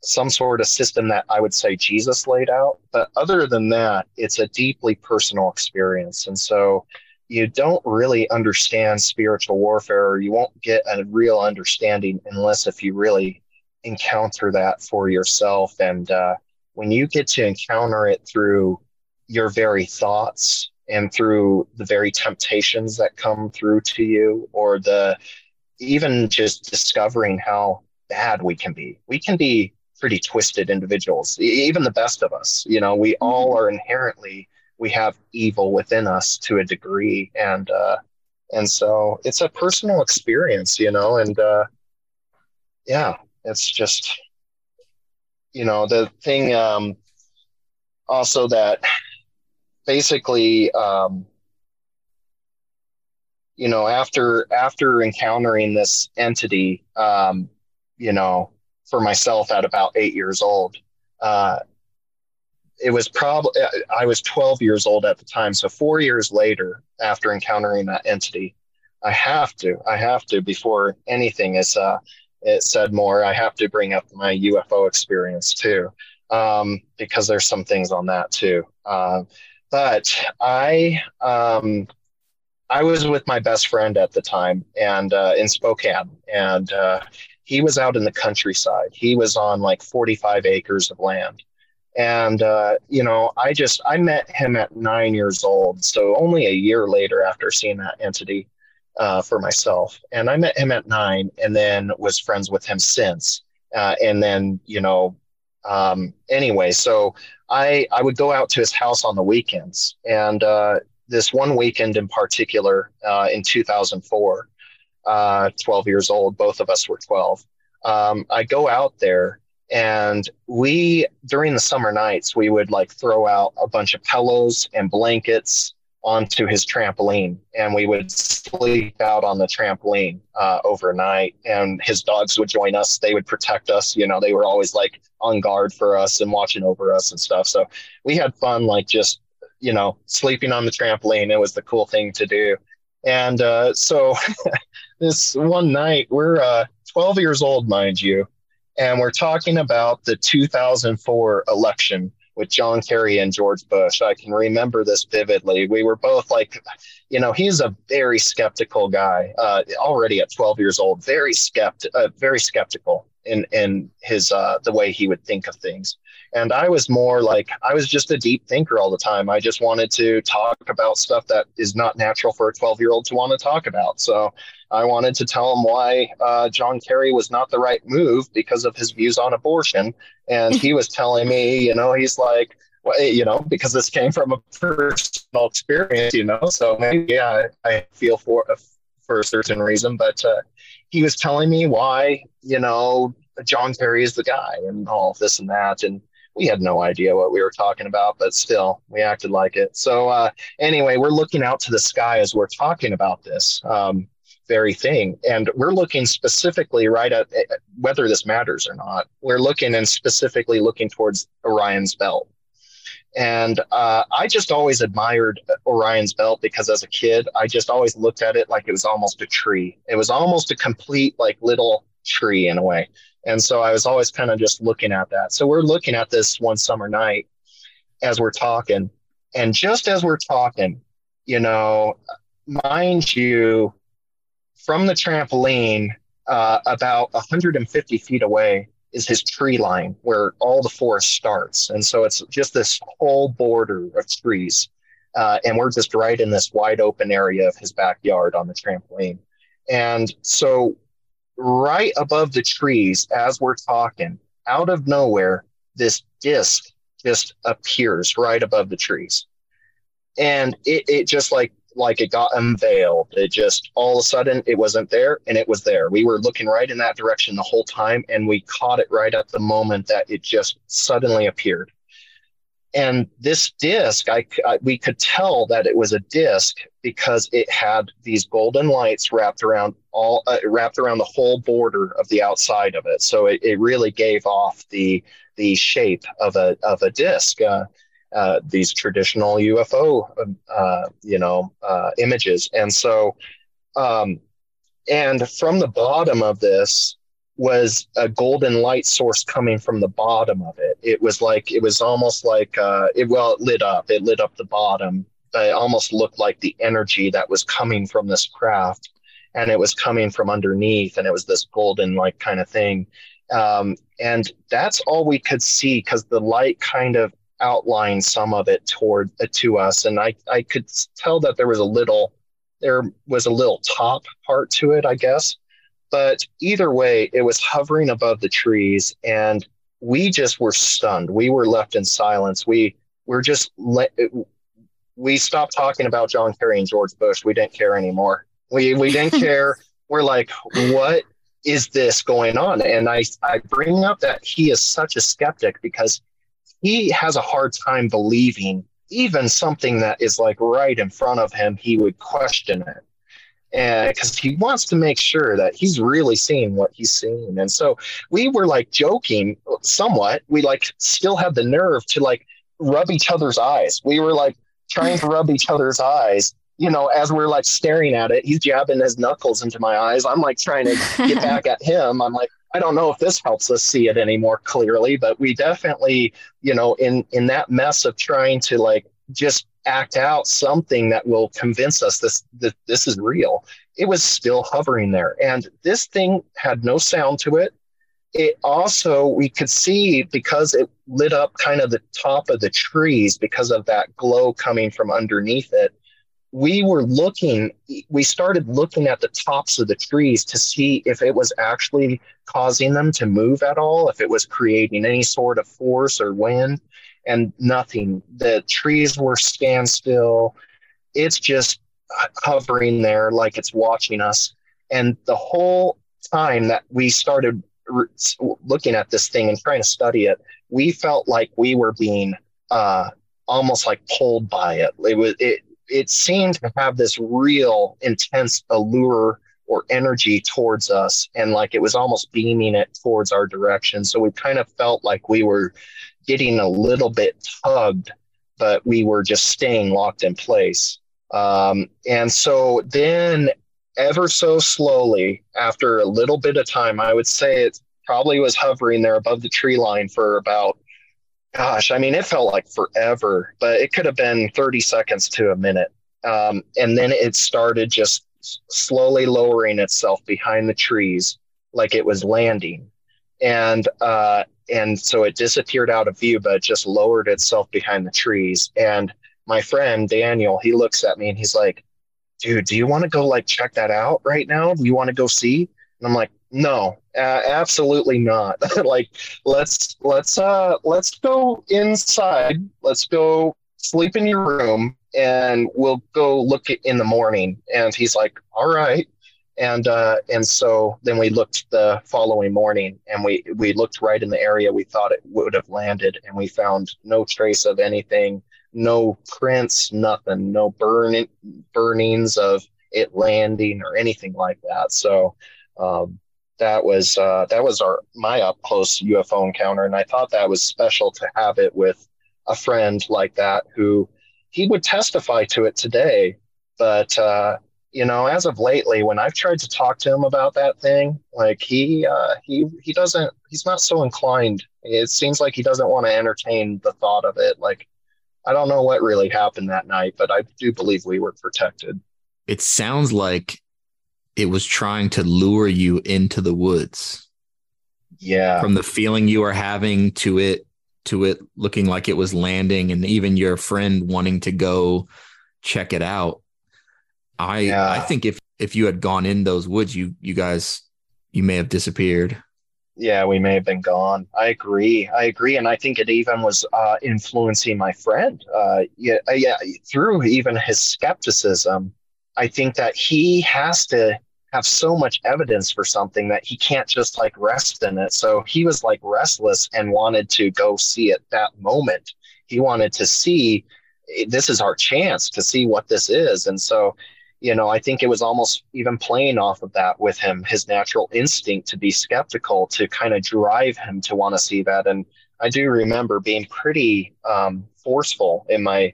some sort of system that I would say Jesus laid out. But other than that, it's a deeply personal experience. And so you don't really understand spiritual warfare, or you won't get a real understanding unless if you really encounter that for yourself. And, when you get to encounter it through your very thoughts and through the very temptations that come through to you, or even just discovering how bad we can be pretty twisted individuals, even the best of us, you know, we all are inherently, we have evil within us to a degree. And so it's a personal experience, you know, and, yeah, it's just, you know, the thing also that basically, you know, after encountering this entity, you know, for myself at about 8 years old. It was probably, I was 12 years old at the time. So 4 years later, after encountering that entity, I have to, before anything is said more, I have to bring up my UFO experience too, because there's some things on that too. But I was with my best friend at the time, and in Spokane, and he was out in the countryside. He was on like 45 acres of land. And, I met him at 9 years old. So only a year later after seeing that entity for myself. And I met him at 9 and then was friends with him since. So I would go out to his house on the weekends. And this one weekend in particular, in 2004, 12 years old, both of us were 12. I go out there. And we, during the summer nights, we would like throw out a bunch of pillows and blankets onto his trampoline. And we would sleep out on the trampoline overnight. And his dogs would join us. They would protect us. You know, they were always like on guard for us and watching over us and stuff. So we had fun, like just, you know, sleeping on the trampoline. It was the cool thing to do. And so this one night, we're 12 years old, mind you. And we're talking about the 2004 election with John Kerry and George Bush. I can remember this vividly. We were both like, you know, he's a very skeptical guy, already at 12 years old, very skeptical in his the way he would think of things. And I was more like, I was just a deep thinker all the time. I just wanted to talk about stuff that is not natural for a 12-year-old to want to talk about. So I wanted to tell him why John Kerry was not the right move because of his views on abortion. And he was telling me, you know, he's like, well, you know, because this came from a personal experience, you know, so maybe I feel for a certain reason. But he was telling me why, you know, John Kerry is the guy and all of this and that. And we had no idea what we were talking about, but still we acted like it. So anyway, we're looking out to the sky as we're talking about this. Very thing. And we're looking specifically right at whether this matters or not. We're looking and specifically looking towards Orion's belt. And I just always admired Orion's belt because as a kid, I just always looked at it like it was almost a tree. It was almost a complete like little tree in a way. And so I was always kind of just looking at that. So we're looking at this one summer night as we're talking. And just as we're talking, you know, mind you, from the trampoline, about 150 feet away is his tree line where all the forest starts. And so it's just this whole border of trees. And we're just right in this wide open area of his backyard on the trampoline. And so right above the trees, as we're talking, out of nowhere, this disc just appears right above the trees. And it just like it got unveiled. It just all of a sudden it wasn't there and it was there. We were looking right in that direction the whole time and we caught it right at the moment that it just suddenly appeared. And this disc, we could tell that it was a disc because it had these golden lights wrapped around the whole border of the outside of it. So it really gave off the shape of a disc. These traditional UFO, images. And so, and from the bottom of this was a golden light source coming from the bottom of it. It lit up. It lit up the bottom. It almost looked like the energy that was coming from this craft, and it was coming from underneath, and it was this golden like kind of thing. And that's all we could see because the light kind of outline some of it toward to us, and I could tell that there was a little top part to it, I guess. But either way, it was hovering above the trees, and we just were stunned. We were left in silence. We stopped talking about John Kerry and George Bush. We didn't care anymore. We didn't care. We're like, what is this going on? And I bring up that he is such a skeptic because he has a hard time believing even something that is like right in front of him, he would question it. because he wants to make sure that he's really seeing what he's seeing. And so we were like joking somewhat. We like still had the nerve to like rub each other's eyes. We were like trying to rub each other's eyes, you know, as we're like staring at it. He's jabbing his knuckles into my eyes. I'm like trying to get back at him. I'm like, I don't know if this helps us see it any more clearly, but we definitely, you know, in that mess of trying to like just act out something that will convince us that this is real, it was still hovering there. And this thing had no sound to it. It also, we could see because it lit up kind of the top of the trees because of that glow coming from underneath it. We started looking at the tops of the trees to see if it was actually causing them to move at all, if it was creating any sort of force or wind, and nothing. The trees were standstill. It's just hovering there like it's watching us. And the whole time that we started looking at this thing and trying to study it, we felt like we were being almost like pulled by it. It seemed to have this real intense allure or energy towards us. And like, it was almost beaming it towards our direction. So we kind of felt like we were getting a little bit tugged, but we were just staying locked in place. And so then ever so slowly, after a little bit of time, I would say it probably was hovering there above the tree line for about, gosh, I mean, it felt like forever, but it could have been 30 seconds to a minute. And then it started just slowly lowering itself behind the trees like it was landing. And so it disappeared out of view, but just lowered itself behind the trees. And my friend, Daniel, he looks at me and he's like, dude, do you want to go like check that out right now? Do you want to go see? And I'm like, no, absolutely not. Like, let's go inside. Let's go sleep in your room and we'll go look in the morning. And he's like, all right. And so then we looked the following morning and we looked right in the area we thought it would have landed. And we found no trace of anything, no prints, nothing, no burnings of it landing or anything like that. So, that was my up close UFO encounter. And I thought that was special to have it with a friend like that, who he would testify to it today. But, you know, as of lately, when I've tried to talk to him about that thing, like he's not so inclined. It seems like he doesn't want to entertain the thought of it. Like, I don't know what really happened that night, but I do believe we were protected. It sounds like it was trying to lure you into the woods. Yeah. From the feeling you were having to it looking like it was landing, and even your friend wanting to go check it out. I think if you had gone in those woods, you guys may have disappeared. Yeah, we may have been gone. I agree. And I think it even was influencing my friend. Yeah, through even his skepticism. I think that he has to have so much evidence for something that he can't just like rest in it. So he was like restless and wanted to go see it that moment. He wanted to see, this is our chance to see what this is. And so, you know, I think it was almost even playing off of that with him, his natural instinct to be skeptical, to kind of drive him to want to see that. And I do remember being pretty forceful in my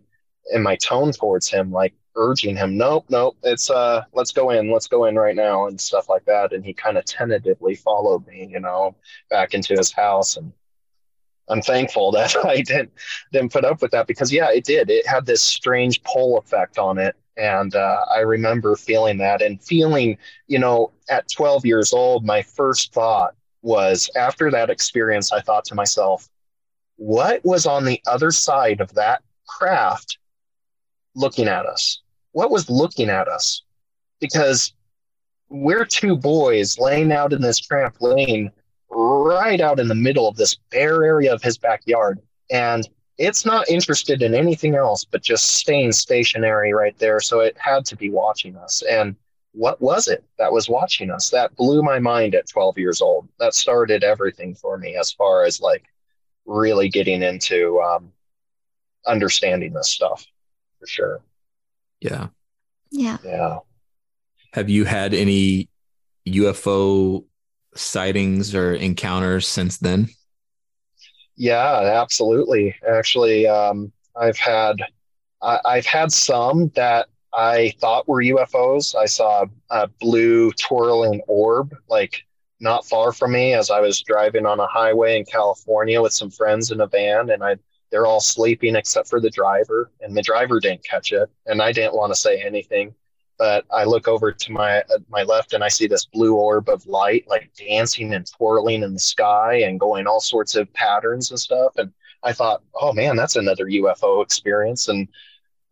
tone towards him, like, urging him, nope, it's let's go in right now and stuff like that. And he kind of tentatively followed me, you know, back into his house. And I'm thankful that I didn't put up with that, because yeah, it had this strange pull effect on it. And I remember feeling that, and feeling, you know, at 12 years old, my first thought was, after that experience, I thought to myself, what was on the other side of that craft looking at us? What was looking at us? Because we're two boys laying out in this trampoline right out in the middle of this bare area of his backyard. And it's not interested in anything else but just staying stationary right there. So it had to be watching us. And what was it that was watching us? That blew my mind at 12 years old. That started everything for me as far as like really getting into understanding this stuff. For sure. Yeah. Yeah. Yeah. Have you had any UFO sightings or encounters since then? Yeah, absolutely. Actually, I've had some that I thought were UFOs. I saw a blue twirling orb, like not far from me as I was driving on a highway in California with some friends in a van, and they're all sleeping except for the driver, and the driver didn't catch it. And I didn't want to say anything, but I look over to my left and I see this blue orb of light, like dancing and twirling in the sky and going all sorts of patterns and stuff. And I thought, oh man, that's another UFO experience. And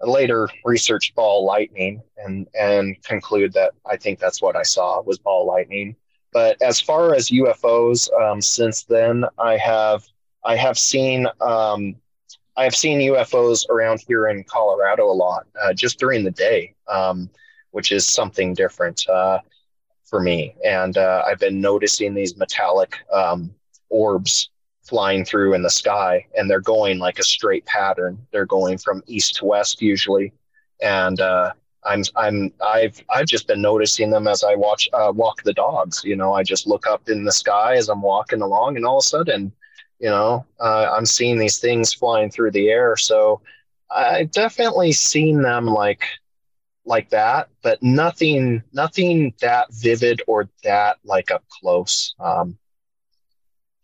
I later researched ball lightning and conclude that I think that's what I saw was ball lightning. But as far as UFOs, since then I have seen UFOs around here in Colorado a lot, just during the day, which is something different for me. And I've been noticing these metallic orbs flying through in the sky, and they're going like a straight pattern. They're going from east to west usually. And I've just been noticing them as I walk the dogs. You know, I just look up in the sky as I'm walking along, and all of a sudden, you know, I'm seeing these things flying through the air. So I've definitely seen them like that, but nothing that vivid or that like up close.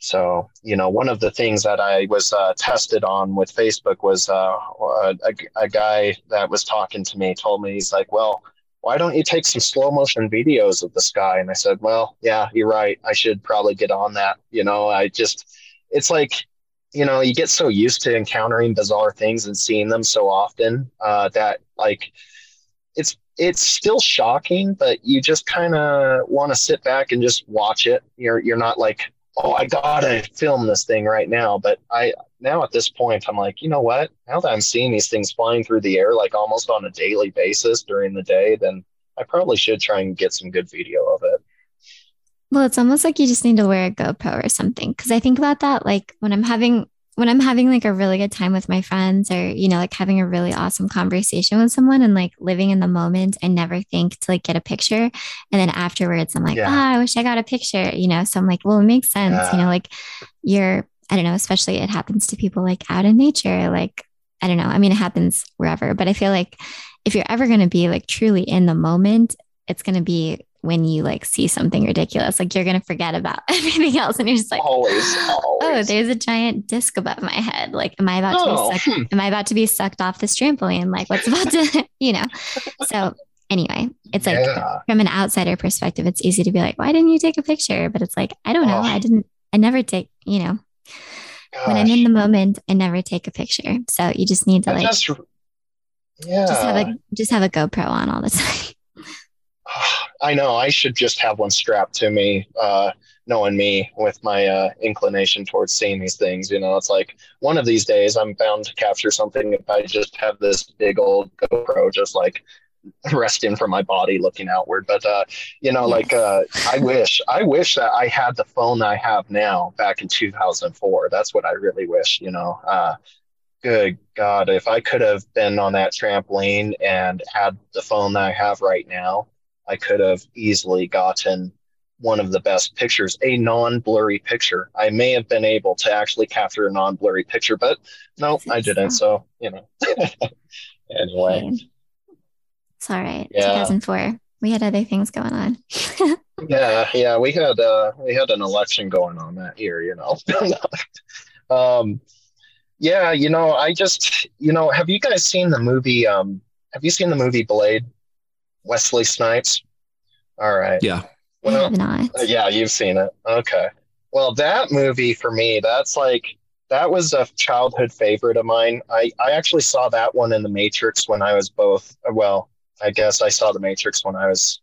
So, you know, one of the things that I was tested on with Facebook was a guy that was talking to me told me, he's like, well, why don't you take some slow motion videos of the sky? And I said, well, yeah, you're right. I should probably get on that. You know, it's like, you know, you get so used to encountering bizarre things and seeing them so often that like it's still shocking, but you just kind of want to sit back and just watch it. You're not like, oh, I gotta film this thing right now. But now at this point, I'm like, you know what? Now that I'm seeing these things flying through the air, like almost on a daily basis during the day, then I probably should try and get some good video of it. Well, it's almost like you just need to wear a GoPro or something. Cause I think about that, like when I'm having like a really good time with my friends, or, you know, like having a really awesome conversation with someone and like living in the moment, I never think to like get a picture. And then afterwards I'm like, I wish I got a picture, you know? So I'm like, well, it makes sense. Yeah. You know, like I don't know, especially it happens to people like out in nature. Like, I don't know. I mean, it happens wherever, but I feel like if you're ever going to be like truly in the moment, it's going to be when you like see something ridiculous, like you're going to forget about everything else. And you're just like, always. Oh, there's a giant disc above my head. Like, am I about to be sucked off this trampoline? Like what's about to, you know? So anyway, it's like from an outsider perspective, it's easy to be like, why didn't you take a picture? But it's like, I don't know. I never take, you know, when I'm in the moment, I never take a picture. So you just need to like, just have a GoPro on all the time. I know I should just have one strapped to me, knowing me with my inclination towards seeing these things. You know, it's like one of these days I'm bound to capture something if I just have this big old GoPro just like resting from my body looking outward. But, you know, like I wish that I had the phone I have now back in 2004. That's what I really wish, you know. Good God, if I could have been on that trampoline and had the phone that I have right now, I could have easily gotten one of the best pictures, a non-blurry picture. I may have been able to actually capture a non-blurry picture, but no, I didn't. So, you know, anyway. It's all right. Yeah. 2004. We had other things going on. Yeah. We had an election going on that year, you know. Yeah. You know, I just, you know, have you guys seen the movie? Have you seen the movie Blade? Wesley Snipes. All right. Yeah. Well, not. Yeah, you've seen it. Okay. Well, that movie for me, that was a childhood favorite of mine. I actually saw that one in The Matrix when I was I guess I saw The Matrix when I was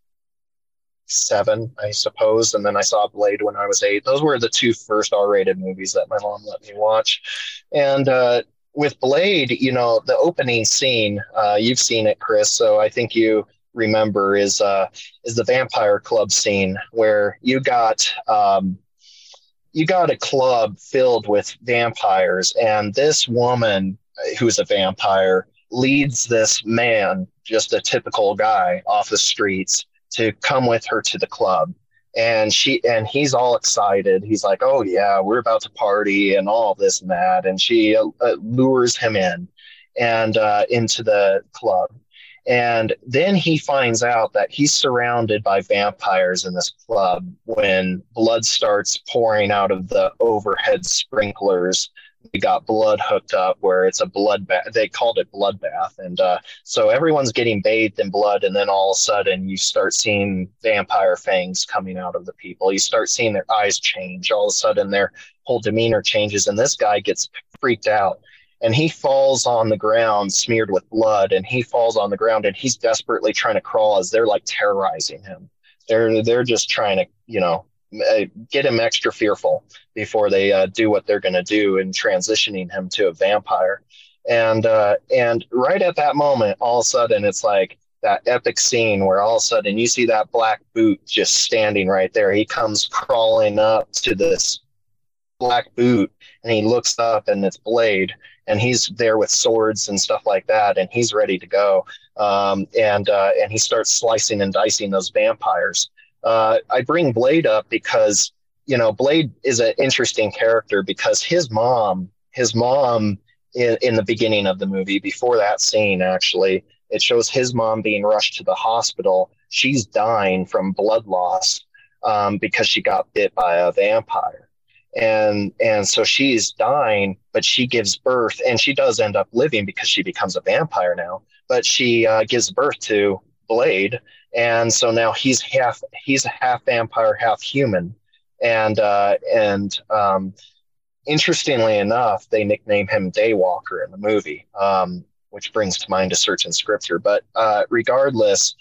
7, I suppose. And then I saw Blade when I was 8. Those were the two first R-rated movies that my mom let me watch. And, with Blade, you know, the opening scene, you've seen it, Chris. So I think you remember is the vampire club scene where you got a club filled with vampires, and this woman who's a vampire leads this man, just a typical guy, off the streets to come with her to the club. And he's all excited. He's like, oh yeah, we're about to party and all this and that. And she lures him in and into the club. And then he finds out that he's surrounded by vampires in this club when blood starts pouring out of the overhead sprinklers. We got blood hooked up where it's a bloodbath. They called it bloodbath. And so everyone's getting bathed in blood. And then all of a sudden you start seeing vampire fangs coming out of the people. You start seeing their eyes change. All of a sudden their whole demeanor changes. And this guy gets freaked out. And he falls on the ground smeared with blood, and he falls on the ground, and he's desperately trying to crawl as they're like terrorizing him. They're just trying to, get him extra fearful before they do what they're going to do in transitioning him to a vampire. And right at that moment, all of a sudden, it's like that epic scene where all of a sudden you see that black boot just standing right there. He comes crawling up to this black boot, and he looks up, and it's Blade. And he's there with swords and stuff like that, and he's ready to go. And he starts slicing and dicing those vampires. I bring Blade up because, Blade is an interesting character because his mom in the beginning of the movie, before that scene, actually, it shows his mom being rushed to the hospital. She's dying from blood loss because she got bit by a vampire. And so she's dying, but she gives birth, and she does end up living because she becomes a vampire now, but she gives birth to Blade. And so now he's half vampire, half human. And interestingly enough, they nickname him Daywalker in the movie, which brings to mind a search in scripture. But regardless,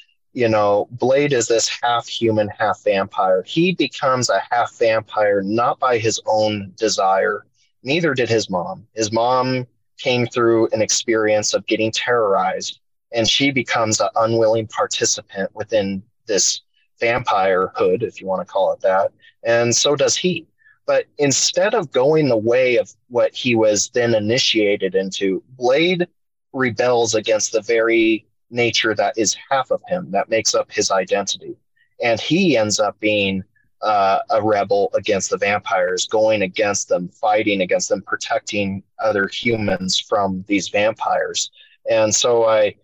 Blade is this half human, half vampire. He becomes a half vampire, not by his own desire. Neither did his mom. His mom came through an experience of getting terrorized, and she becomes an unwilling participant within this vampirehood, if you want to call it that. And so does he. But instead of going the way of what he was then initiated into, Blade rebels against the very nature that is half of him, that makes up his identity. And he ends up being a rebel against the vampires, going against them, fighting against them, protecting other humans from these vampires. And so I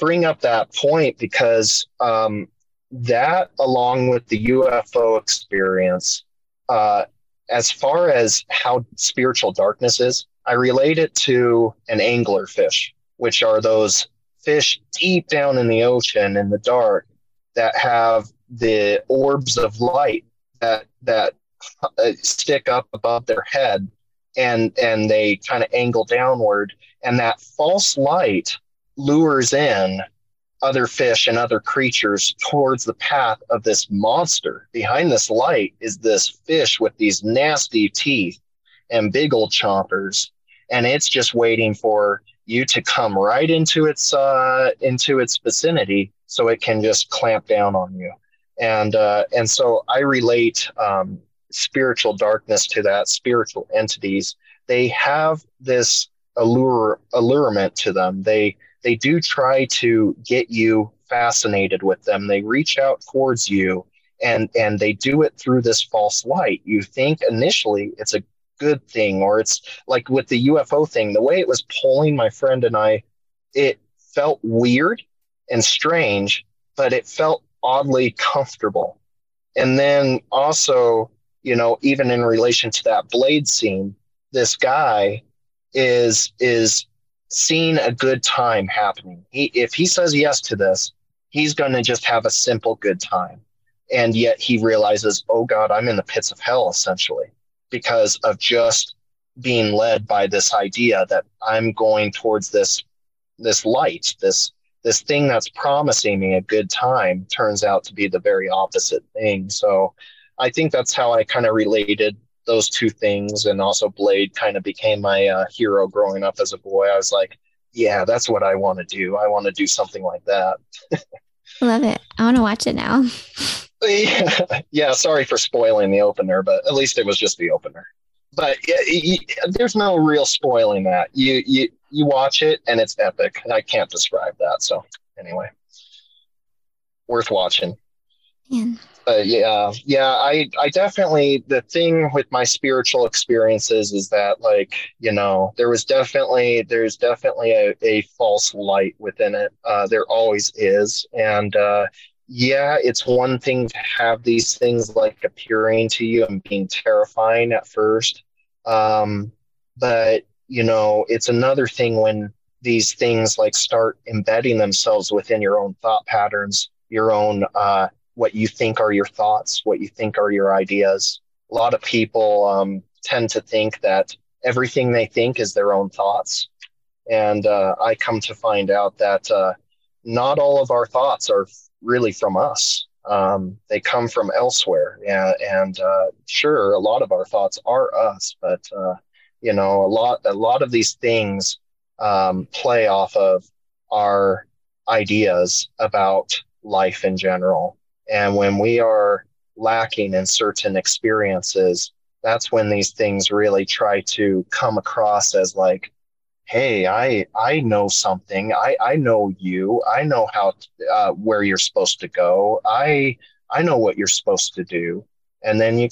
bring up that point because that, along with the UFO experience, as far as how spiritual darkness is, I relate it to an anglerfish, which are those fish deep down in the ocean in the dark that have the orbs of light that stick up above their head, and they kind of angle downward, and that false light lures in other fish and other creatures towards the path of this monster. Behind this light is this fish with these nasty teeth and big old chompers, and it's just waiting for you to come right into its vicinity so it can just clamp down on you. And so I relate spiritual darkness to that. Spiritual entities, they have this allurement to them. They do try to get you fascinated with them. They reach out towards you, and they do it through this false light. You think initially it's a good thing, or it's like with the UFO thing, the way it was pulling my friend and I, it felt weird and strange, but it felt oddly comfortable. And then also, even in relation to that Blade scene, this guy is seeing a good time happening. If he says yes to this, he's going to just have a simple good time. And yet he realizes, oh God, I'm in the pits of hell, essentially, because of just being led by this idea that I'm going towards this light, this thing that's promising me a good time turns out to be the very opposite thing. So I think that's how I kind of related those two things. And also Blade kind of became my hero growing up as a boy. I was like, yeah, that's what I want to do. I want to do something like that. Love it. I want to watch it now. Yeah, sorry for spoiling the opener, but at least it was just the opener. But there's no real spoiling that. You watch it, and it's epic. I can't describe that. So anyway, worth watching. But yeah, I definitely, the thing with my spiritual experiences is that, like, you know, there's definitely a false light within it. There always is. And yeah, it's one thing to have these things like appearing to you and being terrifying at first. But, you know, it's another thing when these things like start embedding themselves within your own thought patterns, your own, what you think are your thoughts, what you think are your ideas. A lot of people tend to think that everything they think is their own thoughts. And I come to find out that not all of our thoughts are really from us. They come from elsewhere. And sure, a lot of our thoughts are us, but you know, a lot of these things play off of our ideas about life in general. And when we are lacking in certain experiences, that's when these things really try to come across as like, hey, I know something. I know you. I know how where you're supposed to go. I know what you're supposed to do. And then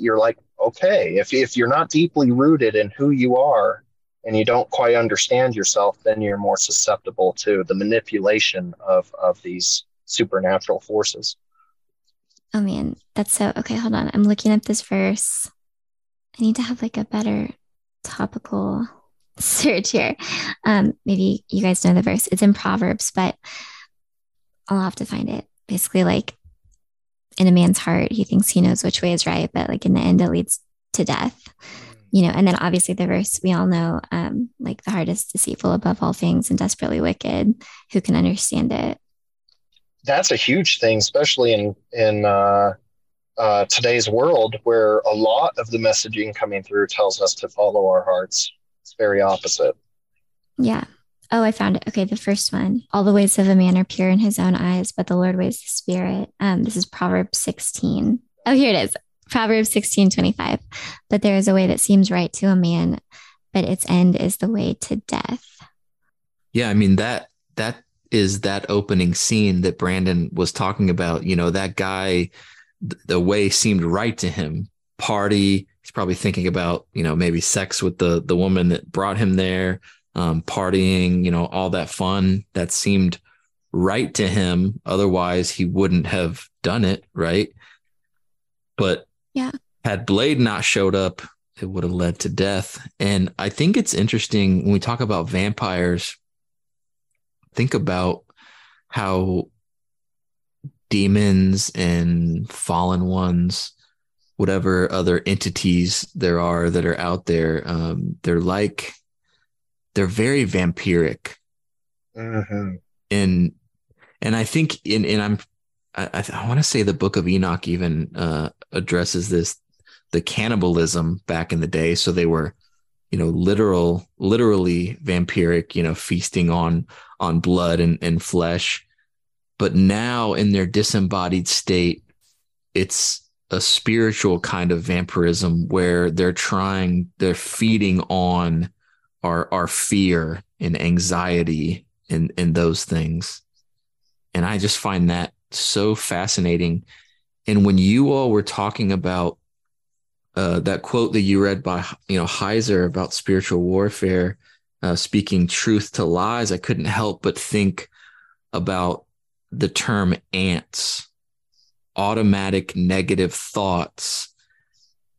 you're like, okay, if you're not deeply rooted in who you are and you don't quite understand yourself, then you're more susceptible to the manipulation of these supernatural forces. Oh man, that's so, okay, hold on. I'm looking up this verse. I need to have like a better topical search here. Maybe you guys know the verse. It's in Proverbs, but I'll have to find it. Basically, like, in a man's heart, he thinks he knows which way is right, but like in the end, it leads to death, you know? And then obviously the verse we all know, like, the heart is deceitful above all things and desperately wicked. Who can understand it? That's a huge thing, especially in today's world, where a lot of the messaging coming through tells us to follow our hearts. It's very opposite. Yeah. Oh, I found it. Okay, the first one. All the ways of a man are pure in his own eyes, but the Lord weighs the spirit. This is Proverbs 16. Oh, here it is. Proverbs 16:25. But there is a way that seems right to a man, but its end is the way to death. Yeah, I mean, that is that opening scene that Brandon was talking about. You know, that guy, the way seemed right to him. Party, he's probably thinking about, you know, maybe sex with the woman that brought him there, partying, you know, all that fun that seemed right to him. Otherwise, he wouldn't have done it, right? But yeah, had Blade not showed up, it would have led to death. And I think it's interesting when we talk about vampires, think about how demons and fallen ones, whatever other entities there are that are out there, they're very vampiric. Mm-hmm. And I think I want to say the Book of Enoch even addresses this, the cannibalism back in the day. So they were, you know, literally vampiric, you know, feasting on blood and flesh. But now in their disembodied state, it's a spiritual kind of vampirism where they're feeding on our fear and anxiety and those things. And I just find that so fascinating. And when you all were talking about that quote that you read by, you know, Heiser about spiritual warfare, speaking truth to lies, I couldn't help but think about the term ants, automatic negative thoughts.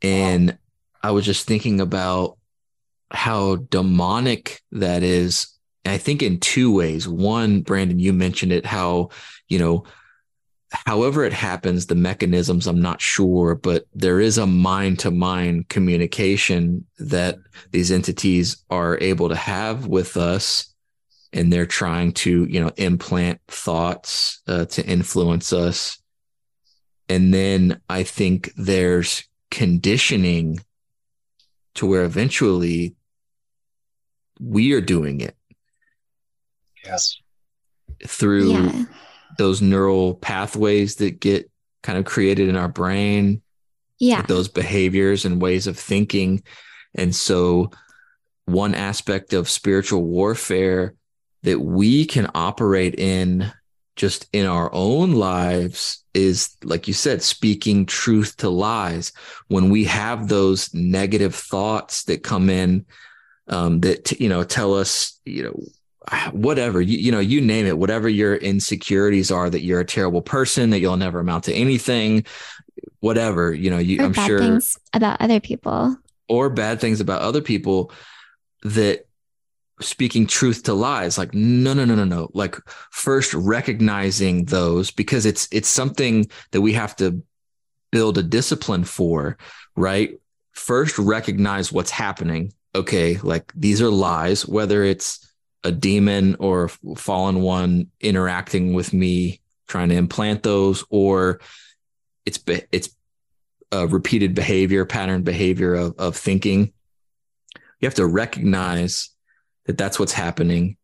And wow. I was just thinking about how demonic that is. And I think in two ways. One, Brandon, you mentioned it, how, you know, however it happens, the mechanisms, I'm not sure, but there is a mind-to-mind communication that these entities are able to have with us, and they're trying to, you know, implant thoughts to influence us. And then I think there's conditioning to where eventually we are doing it. Yes. Through... yeah. Those neural pathways that get kind of created in our brain, yeah, those behaviors and ways of thinking. And so one aspect of spiritual warfare that we can operate in just in our own lives is, like you said, speaking truth to lies. When we have those negative thoughts that come in, that, you know, tell us, you know, whatever, you know, you name it, whatever your insecurities are, that you're a terrible person, that you'll never amount to anything, whatever, you know, I'm sure, or bad things about other people, that speaking truth to lies, like, no. Like, first recognizing those, because it's something that we have to build a discipline for, right? First recognize what's happening. Okay. Like, these are lies, whether it's a demon or a fallen one interacting with me, trying to implant those, or it's a repeated behavior, pattern behavior of thinking. You have to recognize that that's what's happening.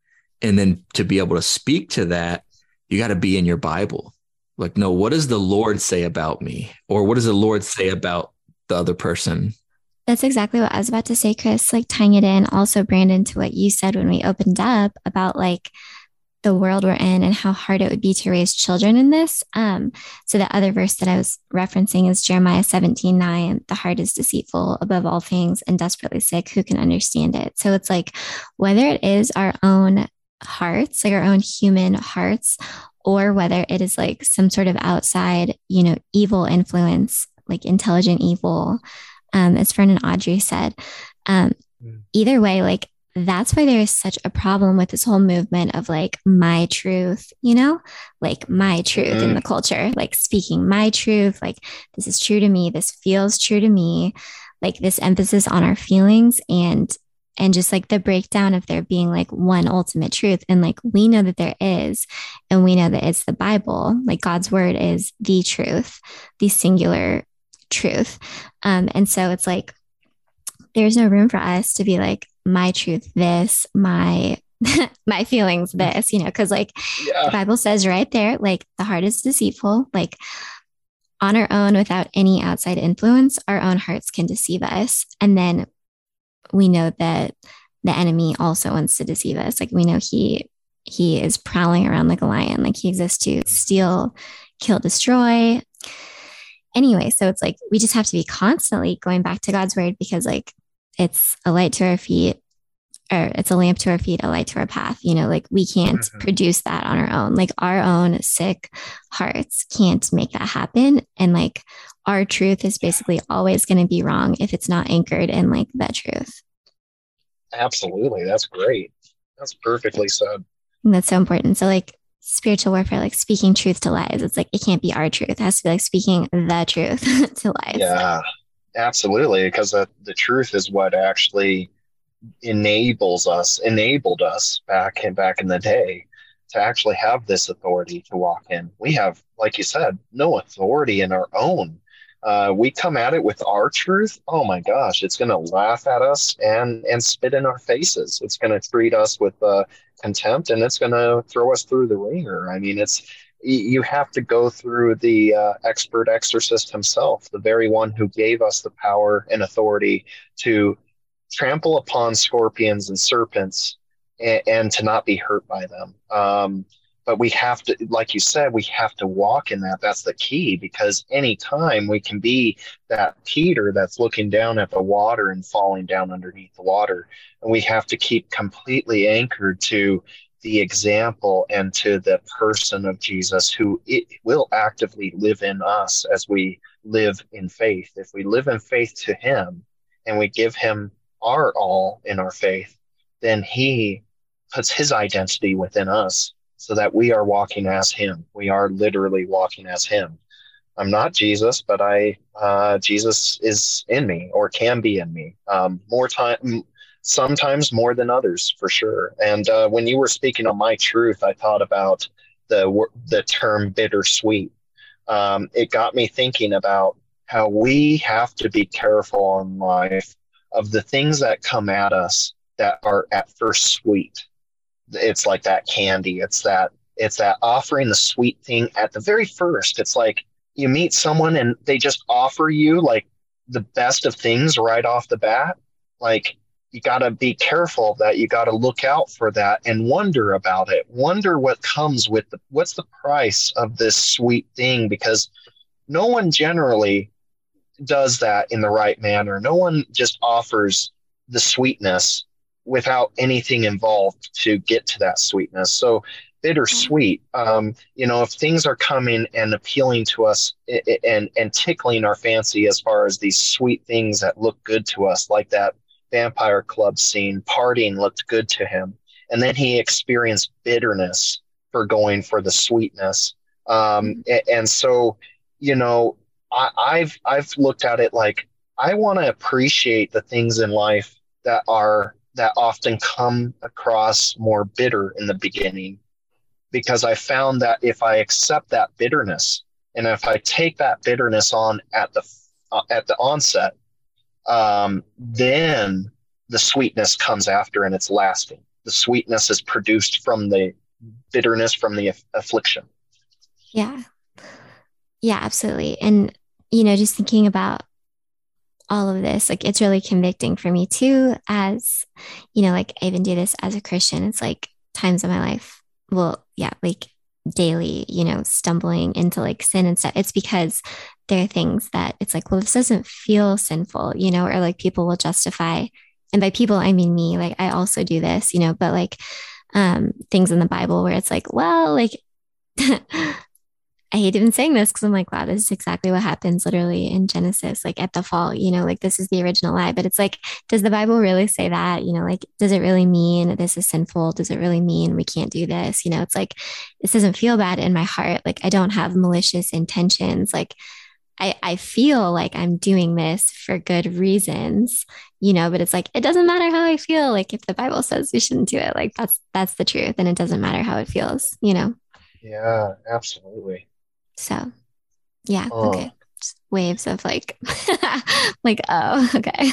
And then to be able to speak to that, you got to be in your Bible. Like, no, what does the Lord say about me? Or what does the Lord say about the other person? That's exactly what I was about to say, Chris, like tying it in also, Brandon, to what you said when we opened up about like the world we're in and how hard it would be to raise children in this. So the other verse that I was referencing is Jeremiah 17:9, the heart is deceitful above all things and desperately sick, who can understand it? So it's like, whether it is our own hearts, like our own human hearts, or whether it is like some sort of outside, you know, evil influence, like intelligent evil, as Vernon Audrey said, either way, like, that's why there is such a problem with this whole movement of like my truth, you know, like my truth in the culture, like speaking my truth, like this is true to me, this feels true to me, like this emphasis on our feelings and just like the breakdown of there being like one ultimate truth. And like, we know that there is, and we know that it's the Bible, like God's word is the truth, the singular truth. And so it's like, there's no room for us to be like, my truth, this, my feelings, this, you know, cause like the Bible says right there, like the heart is deceitful, like on our own without any outside influence, our own hearts can deceive us. And then we know that the enemy also wants to deceive us. Like, we know he is prowling around like a lion. Like, he exists to steal, kill, destroy. Anyway, so it's like, we just have to be constantly going back to God's word, because like, it's a light to our feet, or it's a lamp to our feet, a light to our path. You know, like, we can't produce that on our own. Like, our own sick hearts can't make that happen. And like, our truth is basically always going to be wrong if it's not anchored in like the truth. Absolutely. That's great. That's perfectly said. And that's so important. So like, spiritual warfare, like speaking truth to lies, it's like, it can't be our truth. It has to be like speaking the truth to lies. Yeah, absolutely. Because the truth is what actually enabled us back in the day to actually have this authority to walk in. We have, like you said, no authority in our own. We come at it with our truth. Oh my gosh, it's going to laugh at us and spit in our faces. It's going to treat us with contempt, and it's going to throw us through the ringer. I mean, you have to go through the expert exorcist himself, the very one who gave us the power and authority to trample upon scorpions and serpents and to not be hurt by them. But we have to, like you said, we have to walk in that. That's the key, because any time we can be that Peter that's looking down at the water and falling down underneath the water. And we have to keep completely anchored to the example and to the person of Jesus, who it will actively live in us as we live in faith. If we live in faith to him and we give him our all in our faith, then he puts his identity within us, so that we are walking as him. We are literally walking as him. I'm not Jesus, but Jesus is in me, or can be in me, sometimes more than others, for sure. And when you were speaking on my truth, I thought about the term bittersweet. It got me thinking about how we have to be careful in life of the things that come at us that are at first sweet. It's like that candy. It's that offering the sweet thing at the very first. It's like you meet someone and they just offer you like the best of things right off the bat. Like, you got to be careful of that. You got to look out for that and wonder about it. Wonder what comes with the, what's the price of this sweet thing? Because no one generally does that in the right manner. No one just offers the sweetness without anything involved to get to that sweetness. So bittersweet. You know, if things are coming and appealing to us and tickling our fancy as far as these sweet things that look good to us, like that vampire club scene, partying looked good to him. And then he experienced bitterness for going for the sweetness. And so, you know, I've looked at it like, I want to appreciate the things in life that are, that often come across more bitter in the beginning. Because I found that if I accept that bitterness, and if I take that bitterness on at the onset, then the sweetness comes after, and it's lasting. The sweetness is produced from the bitterness, from the affliction. Yeah, yeah, absolutely. And you know, just thinking about all of this, like it's really convicting for me too. As you know, like I even do this as a Christian. It's like times in my life. Well, yeah, like daily, you know, stumbling into like sin and stuff. It's because there are things that it's like, well, this doesn't feel sinful, you know, or like people will justify. And by people, I mean me, like I also do this, you know, but like things in the Bible where it's like, well, like I hate even saying this because I'm like, wow, this is exactly what happens literally in Genesis, like at the fall, you know, like this is the original lie. But it's like, does the Bible really say that? You know, like, does it really mean this is sinful? Does it really mean we can't do this? You know, it's like, this doesn't feel bad in my heart. Like, I don't have malicious intentions. Like, I feel like I'm doing this for good reasons, you know, but it's like, it doesn't matter how I feel. Like, if the Bible says we shouldn't do it, like that's the truth. And it doesn't matter how it feels, you know? Yeah, absolutely. So yeah. Okay. Just waves of like, like, oh, okay.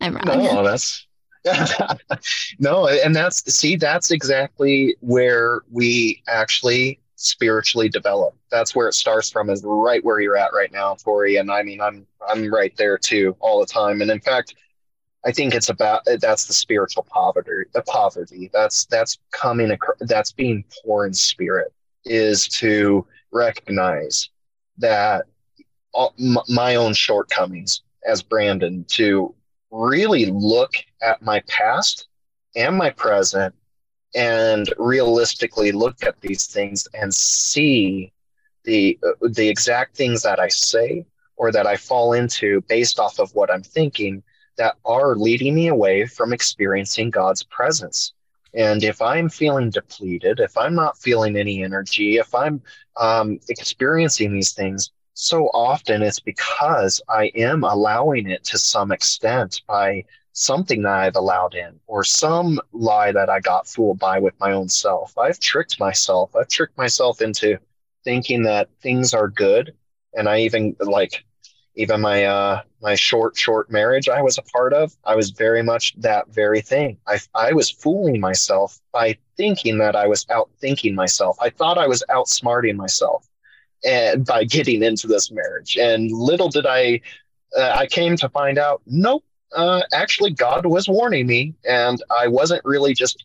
I'm wrong. No, that's no. And that's exactly where we actually spiritually develop. That's where it starts from, is right where you're at right now, Tori. And I mean, I'm right there too all the time. And in fact, I think it's about, that's the spiritual poverty, the poverty that's coming, that's being poor in spirit, is to recognize that my own shortcomings as Brandon, to really look at my past and my present and realistically look at these things and see the exact things that I say or that I fall into based off of what I'm thinking that are leading me away from experiencing God's presence. And if I'm feeling depleted, if I'm not feeling any energy, if I'm experiencing these things so often, it's because I am allowing it to some extent by something that I've allowed in, or some lie that I got fooled by with my own self. I've tricked myself. I've tricked myself into thinking that things are good. And I even like, even my my short marriage I was a part of, I was very much that very thing. I was fooling myself by thinking that I was outthinking myself. I thought I was outsmarting myself and by getting into this marriage. And little did I came to find out, nope, actually God was warning me. And I wasn't really just,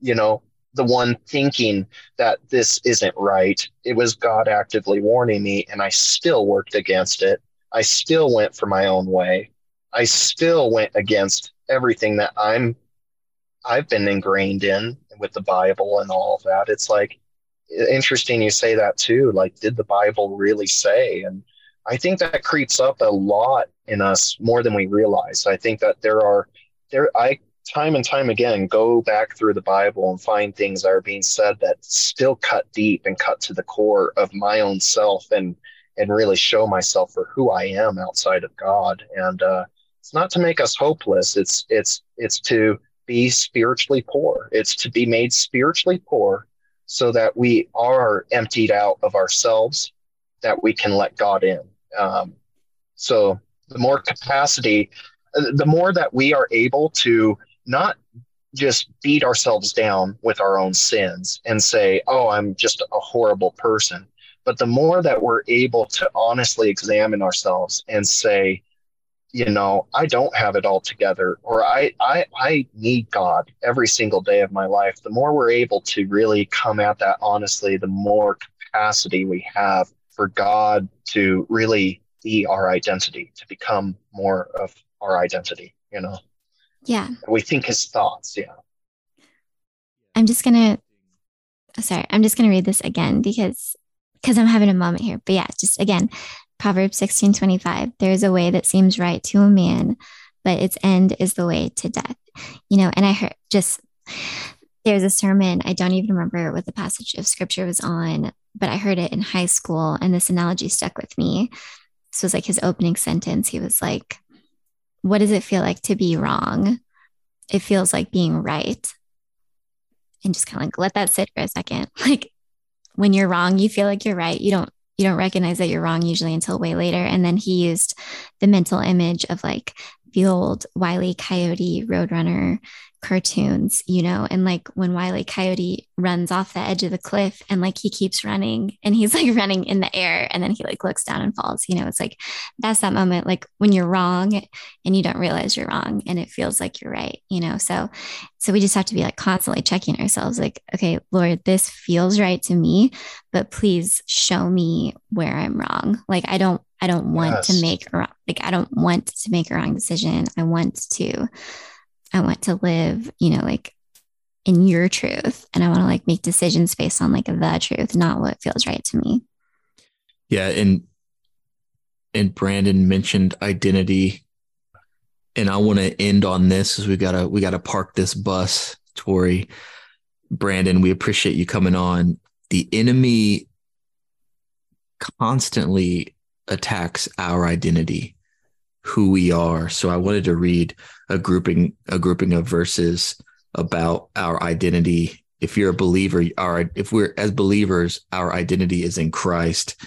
you know, the one thinking that this isn't right. It was God actively warning me, and I still worked against it. I still went for my own way. I still went against everything that I've been ingrained in with the Bible and all of that. It's like, interesting you say that too. Like, did the Bible really say? And I think that creeps up a lot in us more than we realize. I think that I time and time again go back through the Bible and find things that are being said that still cut deep and cut to the core of my own self and really show myself for who I am outside of God. And it's not to make us hopeless. It's to be spiritually poor. It's to be made spiritually poor so that we are emptied out of ourselves, that we can let God in. So the more capacity, the more that we are able to not just beat ourselves down with our own sins and say, oh, I'm just a horrible person. But the more that we're able to honestly examine ourselves and say, you know, I don't have it all together, or I need God every single day of my life. The more we're able to really come at that honestly, the more capacity we have for God to really be our identity, to become more of our identity, you know? Yeah. We think his thoughts. Yeah. I'm just going to read this again because I'm having a moment here, but yeah, just again, Proverbs 16:25, there is a way that seems right to a man, but its end is the way to death. You know, and I heard there's a sermon, I don't even remember what the passage of scripture was on, but I heard it in high school and this analogy stuck with me. This was like his opening sentence. He was like, what does it feel like to be wrong? It feels like being right. And just kind of like, let that sit for a second. Like when you're wrong, you feel like you're right. You don't recognize that you're wrong usually until way later. And then he used the mental image of like the old Wile E. Coyote Roadrunner cartoons, you know, and like when Wile E. Coyote runs off the edge of the cliff and like he keeps running and he's like running in the air and then he like looks down and falls, you know, it's like, that's that moment, like when you're wrong and you don't realize you're wrong and it feels like you're right, you know? So we just have to be like constantly checking ourselves like, okay, Lord, this feels right to me, but please show me where I'm wrong. Like, I don't want to make a wrong, like, I don't want to make a wrong decision. I want to live, you know, like in your truth. And I want to like make decisions based on like the truth, not what feels right to me. Yeah. And Brandon mentioned identity, and I want to end on this as we gotta park this bus, Tori. Brandon, we appreciate you coming on. The enemy constantly attacks our identity, who we are. So I wanted to read a grouping of verses about our identity. If you're a believer, our identity is in Christ.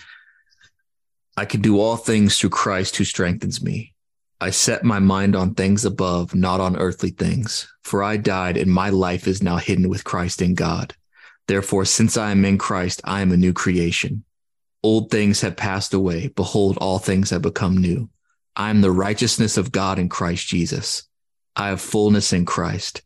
I can do all things through Christ who strengthens me. I set my mind on things above, not on earthly things. For I died and my life is now hidden with Christ in God. Therefore, since I am in Christ, I am a new creation. Old things have passed away. Behold, all things have become new. I am the righteousness of God in Christ Jesus. I have fullness in Christ.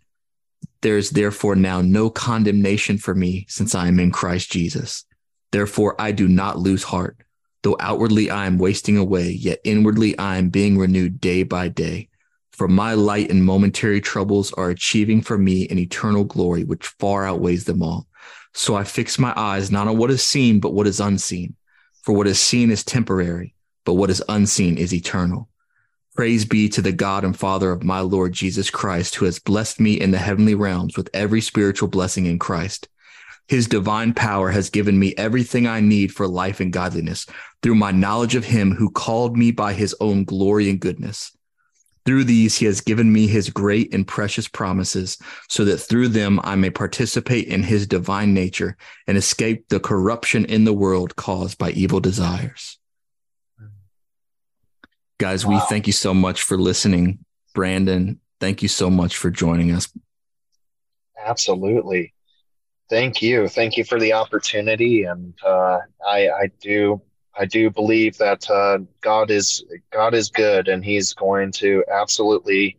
There is therefore now no condemnation for me since I am in Christ Jesus. Therefore, I do not lose heart. Though outwardly I am wasting away, yet inwardly I am being renewed day by day. For my light and momentary troubles are achieving for me an eternal glory which far outweighs them all. So I fix my eyes not on what is seen, but what is unseen. For what is seen is temporary, but what is unseen is eternal. Praise be to the God and Father of my Lord Jesus Christ, who has blessed me in the heavenly realms with every spiritual blessing in Christ. His divine power has given me everything I need for life and godliness through my knowledge of him who called me by his own glory and goodness. Through these, he has given me his great and precious promises, so that through them I may participate in his divine nature and escape the corruption in the world caused by evil desires. Guys, we thank you so much for listening. Brandon, thank you so much for joining us. Absolutely. Thank you. Thank you for the opportunity. And I do believe that God is good, and he's going to absolutely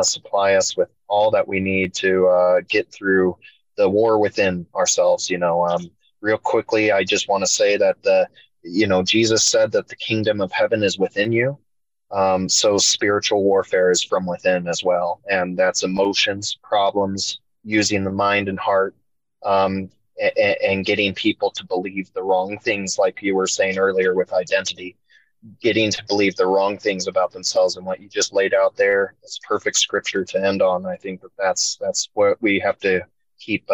supply us with all that we need to get through the war within ourselves. You know, real quickly, I just want to say that Jesus said that the kingdom of heaven is within you. So spiritual warfare is from within as well. And that's emotions, problems, using the mind and heart, and getting people to believe the wrong things, like you were saying earlier with identity, getting to believe the wrong things about themselves. And what you just laid out there is perfect scripture to end on. I think that's what we have to keep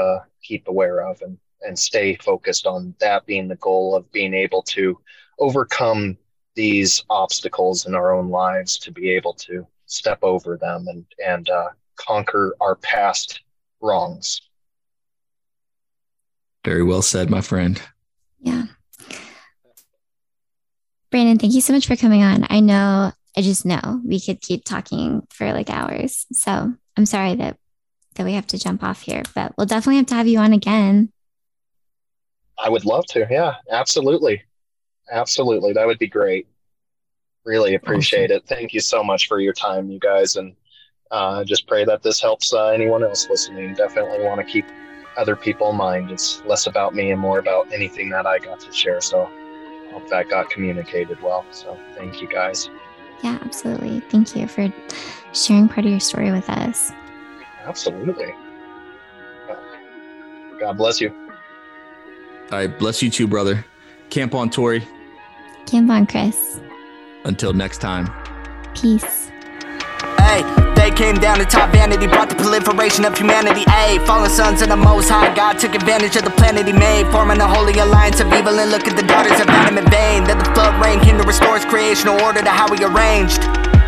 aware of and stay focused on, that being the goal of being able to overcome these obstacles in our own lives, to be able to step over them and conquer our past wrongs. Very well said, my friend. Yeah. Brandon, thank you so much for coming on. I just know we could keep talking for like hours. So I'm sorry that we have to jump off here, but we'll definitely have to have you on again. I would love to. Yeah, absolutely. That would be great. Really appreciate it. Thank you so much for your time, you guys. And just pray that this helps anyone else listening. Definitely want to keep other people in mind. It's less about me and more about anything that I got to share. So I hope that got communicated well. So thank you guys. Yeah, absolutely. Thank you for sharing part of your story with us. Absolutely. God bless you. I bless you too, brother. Camp on, Tori. Camp on, Chris. Until next time. Peace. Hey. They came down to top vanity, brought the proliferation of humanity. Ayy, fallen sons of the Most High God took advantage of the planet he made, forming a holy alliance of evil and look at the daughters of Adam and Vain. That the flood rain came to restore his creational order to how he arranged.